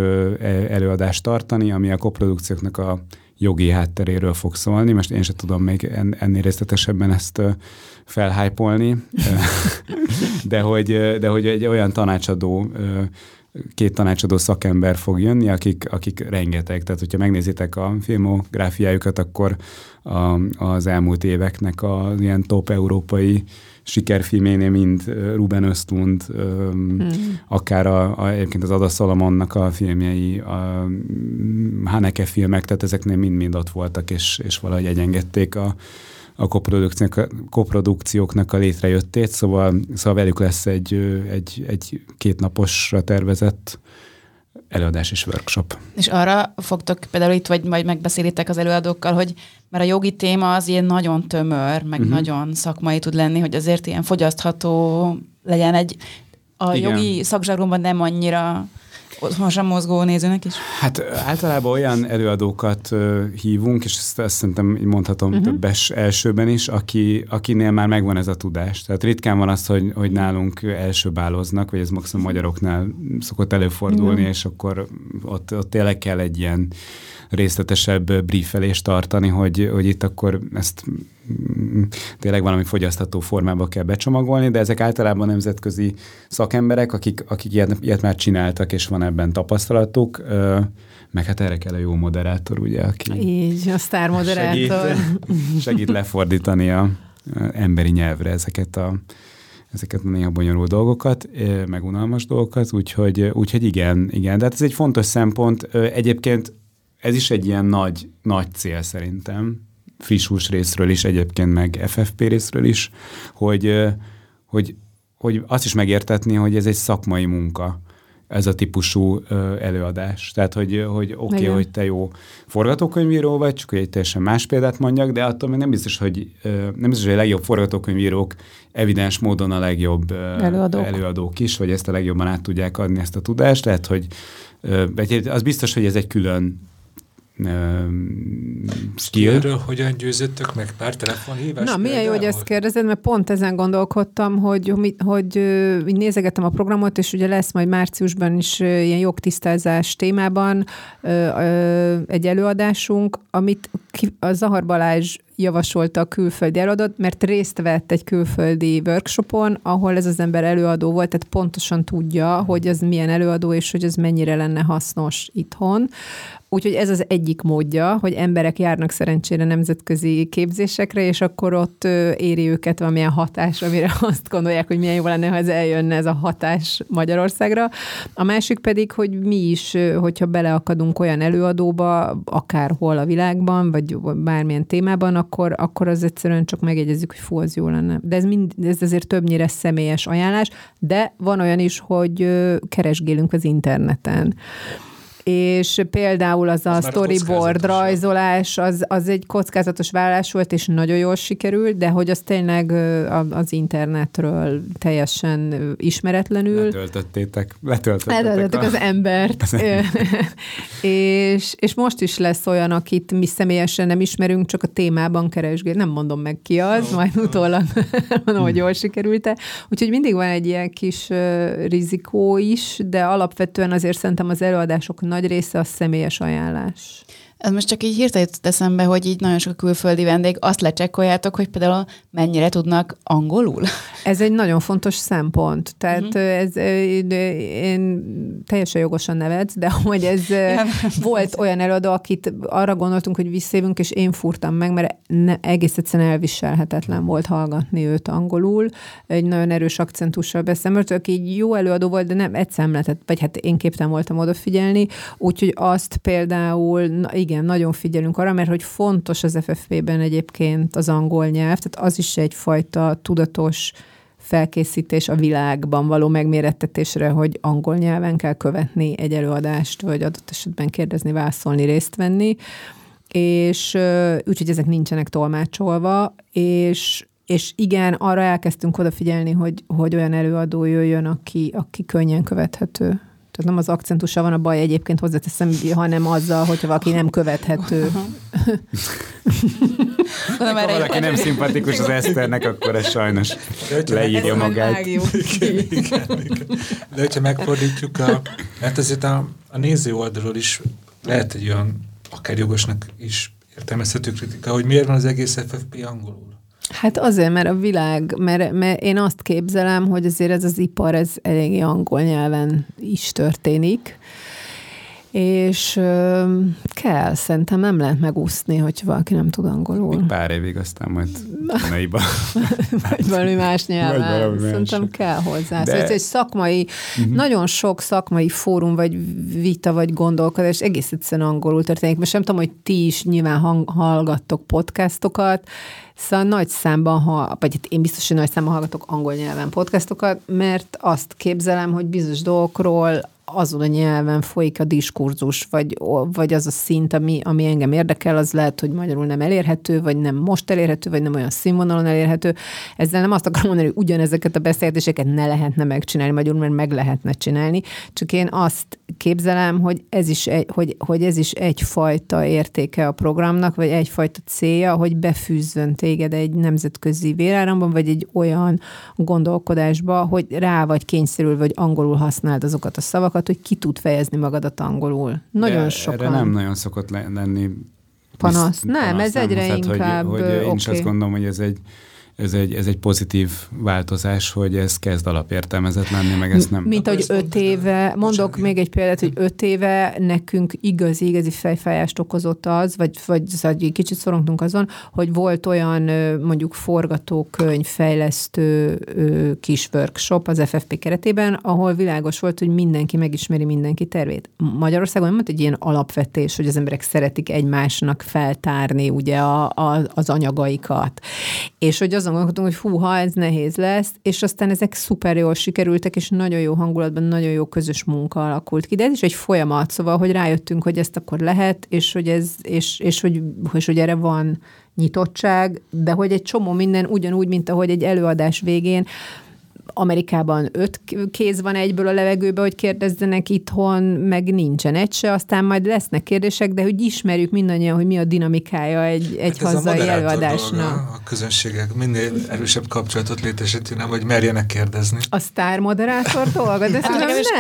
előadást tartani, ami a koprodukcióknak a jogi hátteréről fog szólni. Most én sem tudom még ennél részletesebben ezt felhájpolni, de hogy egy olyan tanácsadó, két tanácsadó szakember fog jönni, akik rengeteg. Tehát, hogyha megnézitek a filmográfiájukat, akkor az elmúlt éveknek az ilyen top európai sikerfilménél mind Ruben Östlund, akár egyébként az Ada Salomonnak a filmjei, a Haneke filmek, tehát ezeknél mind-mind ott voltak, és valahogy egyengedték a koprodukcióknak a létrejöttét, szóval velük lesz egy kétnaposra tervezett előadás és workshop. És arra fogtok például itt, vagy majd megbeszélitek az előadókkal, hogy már a jogi téma az ilyen nagyon tömör, meg nagyon szakmai tud lenni, hogy azért ilyen fogyasztható legyen a jogi szakzsargonban nem annyira otthon mozgó nézőnek is? Hát általában olyan előadókat hívunk, és ezt szerintem mondhatom többes elsőben is, akinél már megvan ez a tudás. Tehát ritkán van az, hogy nálunk elsőbáloznak, vagy ez maximum magyaroknál szokott előfordulni, és akkor ott tényleg kell egy ilyen részletesebb briefelést tartani, hogy itt akkor ezt tényleg valami fogyasztható formába kell becsomagolni, de ezek általában nemzetközi szakemberek, akik ilyet már csináltak, és van ebben tapasztalatuk, meg hát erre kell a jó moderátor, ugye, aki így, a sztármoderátor segít lefordítani a emberi nyelvre ezeket a néha bonyolult dolgokat, meg unalmas dolgokat, úgyhogy igen. De hát ez egy fontos szempont. Egyébként ez is egy ilyen nagy cél szerintem, Frisús részről is egyébként, meg FFP részről is, hogy azt is megértetni, hogy ez egy szakmai munka, ez a típusú előadás. Tehát, hogy oké, hogy te jó forgatókönyvíró vagy, csak egy teljesen más példát mondjak, de attól még nem biztos, hogy a legjobb forgatókönyvírók evidens módon a legjobb előadók is, vagy ezt a legjobban át tudják adni ezt a tudást. Tehát, hogy az biztos, hogy ez egy külön skill. Erről hogyan győzöttök meg? Pár telefonhívás? Na, milyen jó, hogy ezt kérdezed, mert pont ezen gondolkodtam, hogy nézegettem a programot, és ugye lesz majd márciusban is ilyen jogtisztázás témában egy előadásunk, amit a Zahar Balázs javasolta a külföldi előadót, mert részt vett egy külföldi workshopon, ahol ez az ember előadó volt, tehát pontosan tudja, hogy ez milyen előadó, és hogy ez mennyire lenne hasznos itthon. Úgyhogy ez az egyik módja, hogy emberek járnak szerencsére nemzetközi képzésekre, és akkor ott éri őket valamilyen hatás, amire azt gondolják, hogy milyen jó lenne, ha ez eljönne, ez a hatás Magyarországra. A másik pedig, hogy mi is, hogyha beleakadunk olyan előadóba, akárhol a világban, vagy bármilyen témában, akkor az egyszerűen csak megjegyezzük, hogy fú, az jó lenne. De ez azért többnyire személyes ajánlás, de van olyan is, hogy keresgélünk az interneten. és például az a storyboard rajzolás, az egy kockázatos vállalás volt, és nagyon jól sikerült, de hogy az tényleg az internetről teljesen ismeretlenül. Letöltöttétek az embert. És most is lesz olyan, akit mi személyesen nem ismerünk, csak a témában keresgél. Nem mondom meg ki az, majd utólag mondom, hogy jól sikerült-e. Úgyhogy mindig van egy ilyen kis rizikó is, de alapvetően azért szerintem az előadások nagy része a személyes ajánlás. Ez most csak így hirtelen jutott eszembe, hogy így nagyon sok külföldi vendég, azt lecsekkoljátok, hogy például mennyire tudnak angolul? Ez egy nagyon fontos szempont. Tehát én teljesen jogosan nevetsz, de hogy ez volt olyan előadó, akit arra gondoltunk, hogy visszajövünk, és én fúrtam meg, mert egész egyszerűen elviselhetetlen volt hallgatni őt angolul. Egy nagyon erős akcentussal beszélt, aki így jó előadó volt, de nem egy szemletet, vagy hát én képtelen voltam odafigyelni. Úgyhogy azt például, igen, nagyon figyelünk arra, mert hogy fontos az FFP-ben egyébként az angol nyelv, tehát az is egyfajta tudatos felkészítés a világban való megmérettetésre, hogy angol nyelven kell követni egy előadást, vagy adott esetben kérdezni, válaszolni, részt venni, és úgyhogy ezek nincsenek tolmácsolva, és igen, arra elkezdtünk odafigyelni, hogy olyan előadó jöjjön, aki könnyen követhető. Tehát nem az akcentusa van a baj, egyébként hozzáteszem, hanem azzal, hogyha valaki nem követhető. Ha valaki nem szimpatikus az Eszternek, akkor ez sajnos leírja magát. De hogyha megfordítjuk, mert azért a néző oldalról is lehet egy olyan, akár jogosnak is értelmezhető kritika, hogy miért van az egész FFP angolul. Hát azért, mert a világ, mert én azt képzelem, hogy azért ez az ipar, ez eléggé angol nyelven is történik, és kell, szerintem nem lehet megúszni, hogy valaki nem tud angolul. Még pár évig, aztán majd tanaiba. Vagy valami más nyelven. Szerintem kell hozzá. De... szóval ez egy szakmai, nagyon sok szakmai fórum, vagy vita, vagy gondolkodás, egész egyszerűen angolul történik. Most nem tudom, hogy ti is nyilván hallgattok podcastokat, szóval nagy számban, vagy én biztos, hogy nagy számban hallgatok angol nyelven podcastokat, mert azt képzelem, hogy bizonyos dolgokról azon a nyelven folyik a diskurzus, vagy az a szint, ami engem érdekel, az lehet, hogy magyarul nem elérhető, vagy nem most elérhető, vagy nem olyan színvonalon elérhető. Ezzel nem azt akarom mondani, hogy ugyanezeket a beszélgetéseket ne lehetne megcsinálni magyarul, mert meg lehetne csinálni. Csak én azt képzelem, hogy ez is egyfajta értéke a programnak, vagy egyfajta célja, hogy befűzzön téged egy nemzetközi véráramban, vagy egy olyan gondolkodásba, hogy rá vagy kényszerül, vagy angolul használd azokat a szavakat, hogy ki tud fejezni magadat angolul. Nagyon sokan. Erre nem nagyon szokott lenni panasz. Nem, ez egyre inkább oké. Én is azt gondolom, hogy ez egy pozitív változás, hogy ez kezd alapértelmezett lenni, meg ezt nem... Mint ahogy 5 éve, mondok még egy példát, hogy 5 éve nekünk igazi fejfájást okozott az, vagy kicsit szorongtunk azon, hogy volt olyan mondjuk forgatókönyvfejlesztő kis workshop az FFP keretében, ahol világos volt, hogy mindenki megismeri mindenki tervét. Magyarországon nem volt egy ilyen alapvetés, hogy az emberek szeretik egymásnak feltárni ugye az anyagaikat. És hogy azon gondolkodtunk, hogy húha, ez nehéz lesz, és aztán ezek szuper jól sikerültek, és nagyon jó hangulatban, nagyon jó közös munka alakult ki. De ez is egy folyamat, szóval, hogy rájöttünk, hogy ezt akkor lehet, és hogy erre van nyitottság, de hogy egy csomó minden ugyanúgy, mint ahogy egy előadás végén Amerikában 5 kéz van egyből a levegőbe, hogy kérdezzenek, itthon meg nincsen egy se, aztán majd lesznek kérdések, de hogy ismerjük mindannyian, hogy mi a dinamikája egy hazai előadásnak. A közönségek minél erősebb kapcsolatot létesítőnek, hogy merjenek kérdezni. A sztármoderátor dolga? De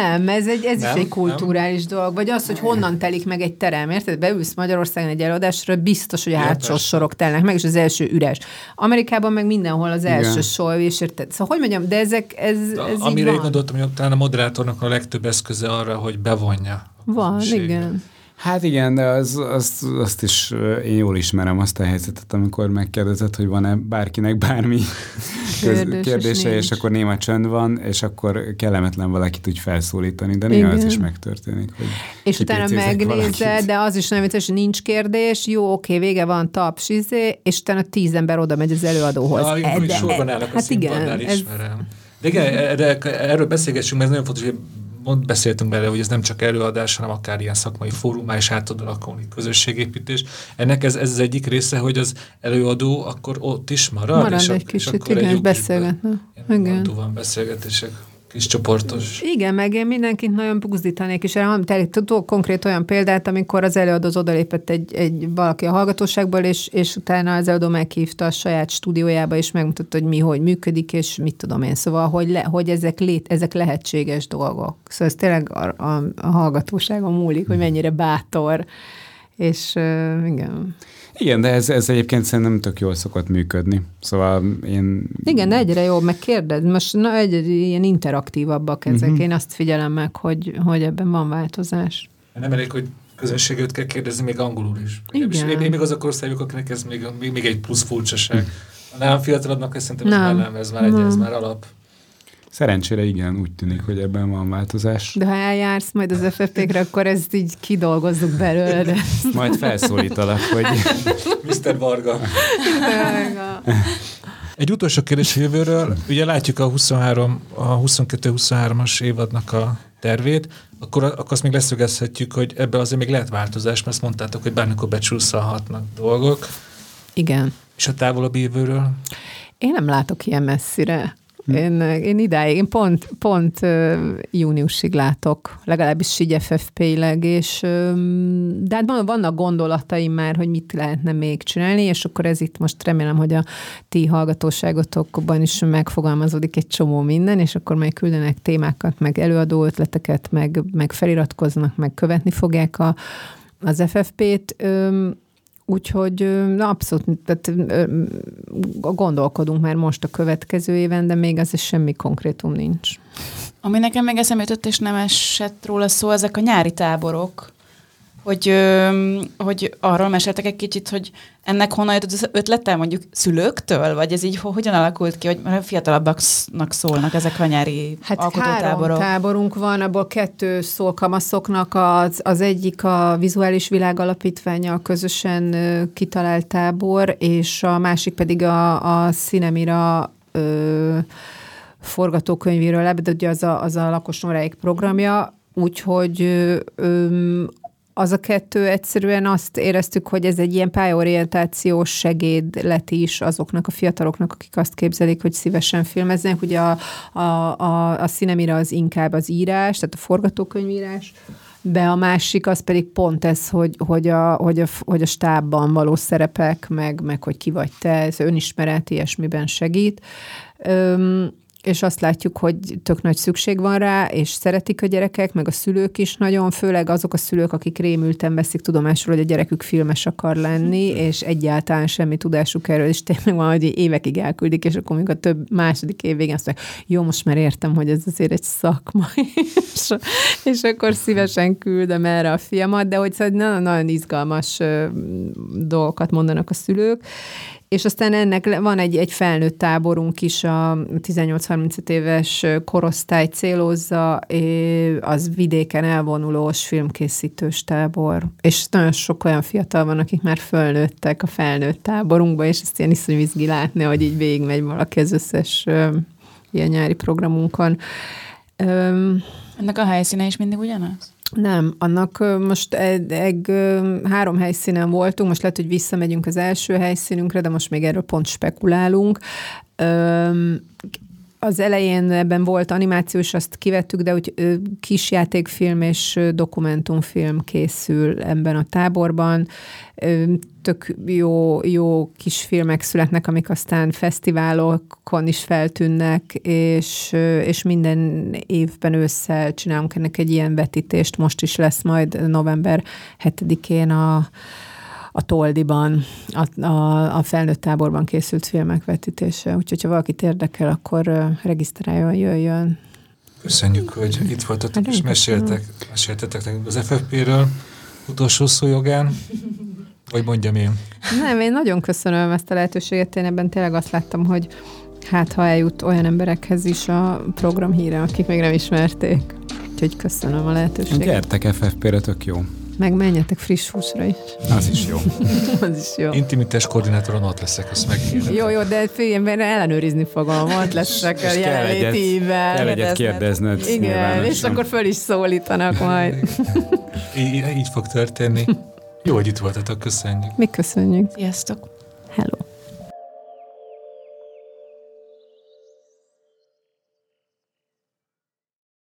nem, ez is egy kulturális dolog. Vagy az, hogy honnan telik meg egy terem, érted? Beülsz Magyarországon egy előadásra, biztos, hogy a hátsó sorok telnek meg, és az első üres. Amerikában meg mindenhol az első sor, és érted? Szóval, hogy mondjam, de ez amire így gondoltam, hogy talán a moderátornak a legtöbb eszköze arra, hogy bevonja. Van, igen. Hát igen, de azt is én jól ismerem azt a helyzetet, amikor megkérdezett, hogy van-e bárkinek bármi kérdése, és akkor néma csönd van, és akkor kellemetlen valakit úgy felszólítani, de néha az is megtörténik. És utána megnézed, de az is nem vicces, hogy nincs kérdés, jó, oké, vége van, taps, és utána 10 ember oda megy az előadóhoz. Sorban állnak a színpadnál, ismerem. De igen, erről beszélgessünk, mert nagyon fontos, hogy pont beszéltünk bele, hogy ez nem csak előadás, hanem akár ilyen szakmai fórumá is át tud alakulni, közösségépítés. Ennek ez az egyik része, hogy az előadó akkor ott is marad és egy kicsit, és akkor igen, beszélgetnek. Igen. Van beszélgetések. Kis csoportos. Igen, meg én mindenkit nagyon buzdítanék, és tudok konkrét olyan példát, amikor az előadó az odalépett egy valaki a hallgatóságból, és utána az előadó meghívta a saját stúdiójába, és megmutatta, hogy mi hogy működik, és mit tudom én. Szóval, hogy ezek lehetséges dolgok. Szóval ez tényleg a hallgatóságon múlik, hogy mennyire bátor. És igen. Igen, de ez egyébként szerintem tök jól szokott működni. Szóval én... Igen, egyre jobb, meg kérdez. Most ilyen interaktívabbak ezek. Én azt figyelem meg, hogy ebben van változás. Nem elég, hogy közönségőt kell kérdezni, még angolul is. Igen. Én még azok országok, akinek ez még egy plusz furcsaság. Nálam fiatalabbnak szerintem ez már alap. Szerencsére igen, úgy tűnik, hogy ebben van változás. De ha eljársz majd az FFP-kre, akkor ezt így kidolgozzuk belőle. Majd felszólítalak, hogy... Mr. Varga. Egy utolsó kérdés jövőről. Ugye látjuk a 22-23-as évadnak a tervét, akkor azt még leszögezhetjük, hogy ebben azért még lehet változás, mert azt mondtátok, hogy bármikor becsúszhatnak dolgok. Igen. És a távolabb jövőről? Én nem látok ilyen messzire. Én idáig, én pont júniusig látok, legalábbis így FFP-leg, és de hát vannak gondolataim már, hogy mit lehetne még csinálni, és akkor ez itt most remélem, hogy a ti hallgatóságotokban is megfogalmazódik egy csomó minden, és akkor majd küldenek témákat, meg előadó ötleteket, meg feliratkoznak, meg követni fogják az FFP-t. Úgyhogy abszolút gondolkodunk már most a következő éven, de még azért semmi konkrétum nincs. Ami nekem még eszembe jutott, és nem esett róla szó, ezek a nyári táborok, hogy arról meséltek egy kicsit, hogy ennek honnan jött az ötlete, mondjuk szülőktől, vagy ez így hogyan alakult ki, hogy fiatalabbaknak szólnak ezek a nyári alkotótáborok? 3 táborunk van, abból 2 szól kamaszoknak, az egyik a Vizuális Világ Alapítvánnyal közösen kitalált tábor, és a másik pedig a Cinemira forgatókönyvéről, de ugye az a Lakos Óráig programja, úgyhogy az a 2 egyszerűen azt éreztük, hogy ez egy ilyen pályaorientációs segédlet is azoknak a fiataloknak, akik azt képzelik, hogy szívesen filmeznek. Ugye a Cinemira az inkább az írás, tehát a forgatókönyvírás, de a másik az pedig pont ez, hogy a stábban való szerepek, meg hogy ki vagy te, ez önismeret, ilyesmiben segít. És azt látjuk, hogy tök nagy szükség van rá, és szeretik a gyerekek, meg a szülők is nagyon, főleg azok a szülők, akik rémülten veszik tudomásról, hogy a gyerekük filmes akar lenni, és egyáltalán semmi tudásuk erről, és tényleg van, hogy évekig elküldik, és akkor mondjuk a második év végén azt mondják, jó, most már értem, hogy ez azért egy szakma, és akkor szívesen küldöm erre a fiamat, de hogy nagyon izgalmas dolgokat mondanak a szülők. És aztán ennek van egy felnőtt táborunk is, a 18-35 éves korosztály célozza, az vidéken elvonulós filmkészítős tábor. És nagyon sok olyan fiatal van, akik már fölnőttek a felnőtt táborunkba, és ezt ilyen iszonyú izgi látni, hogy így végigmegy valaki az összes ilyen nyári programunkon. Ennek a helyszíne is mindig ugyanaz? Nem, annak most 3 helyszínen voltunk, most lehet, hogy visszamegyünk az első helyszínünkre, de most még erről pont spekulálunk. Az elején ebben volt animáció, és azt kivettük, de úgy kisjátékfilm és dokumentumfilm készül ebben a táborban. Tök jó kis filmek születnek, amik aztán fesztiválokon is feltűnnek, és minden évben ősszel csinálunk ennek egy ilyen vetítést. Most is lesz majd november 7-én a Toldiban, a felnőtt táborban készült filmek vetítése. Úgyhogy, ha valakit érdekel, akkor regisztráljon, jöjjön. Köszönjük, hogy itt voltatok, és meséltetek nekünk az FFP-ről utolsó szó jogán. Vagy mondjam én. Nem, én nagyon köszönöm ezt a lehetőséget. Én ebben tényleg azt láttam, hogy ha eljut olyan emberekhez is a program híre, akik még nem ismerték. Úgyhogy köszönöm a lehetőséget. Gyertek FFP-re, tök jó. Meg menjetek friss húsra is. Az is jó. Az is jó. Intimitás koordinátoron ott leszek, azt megkérdem. Jó, de figyelj, mert ellenőrizni fogom, ott leszek a jelenlétében. Kell egyet kérdezned. Igen, és akkor föl is szólítanak majd. Így fog történni. Jó, hogy itt voltatok, köszönjük. Mi köszönjük. Sziasztok.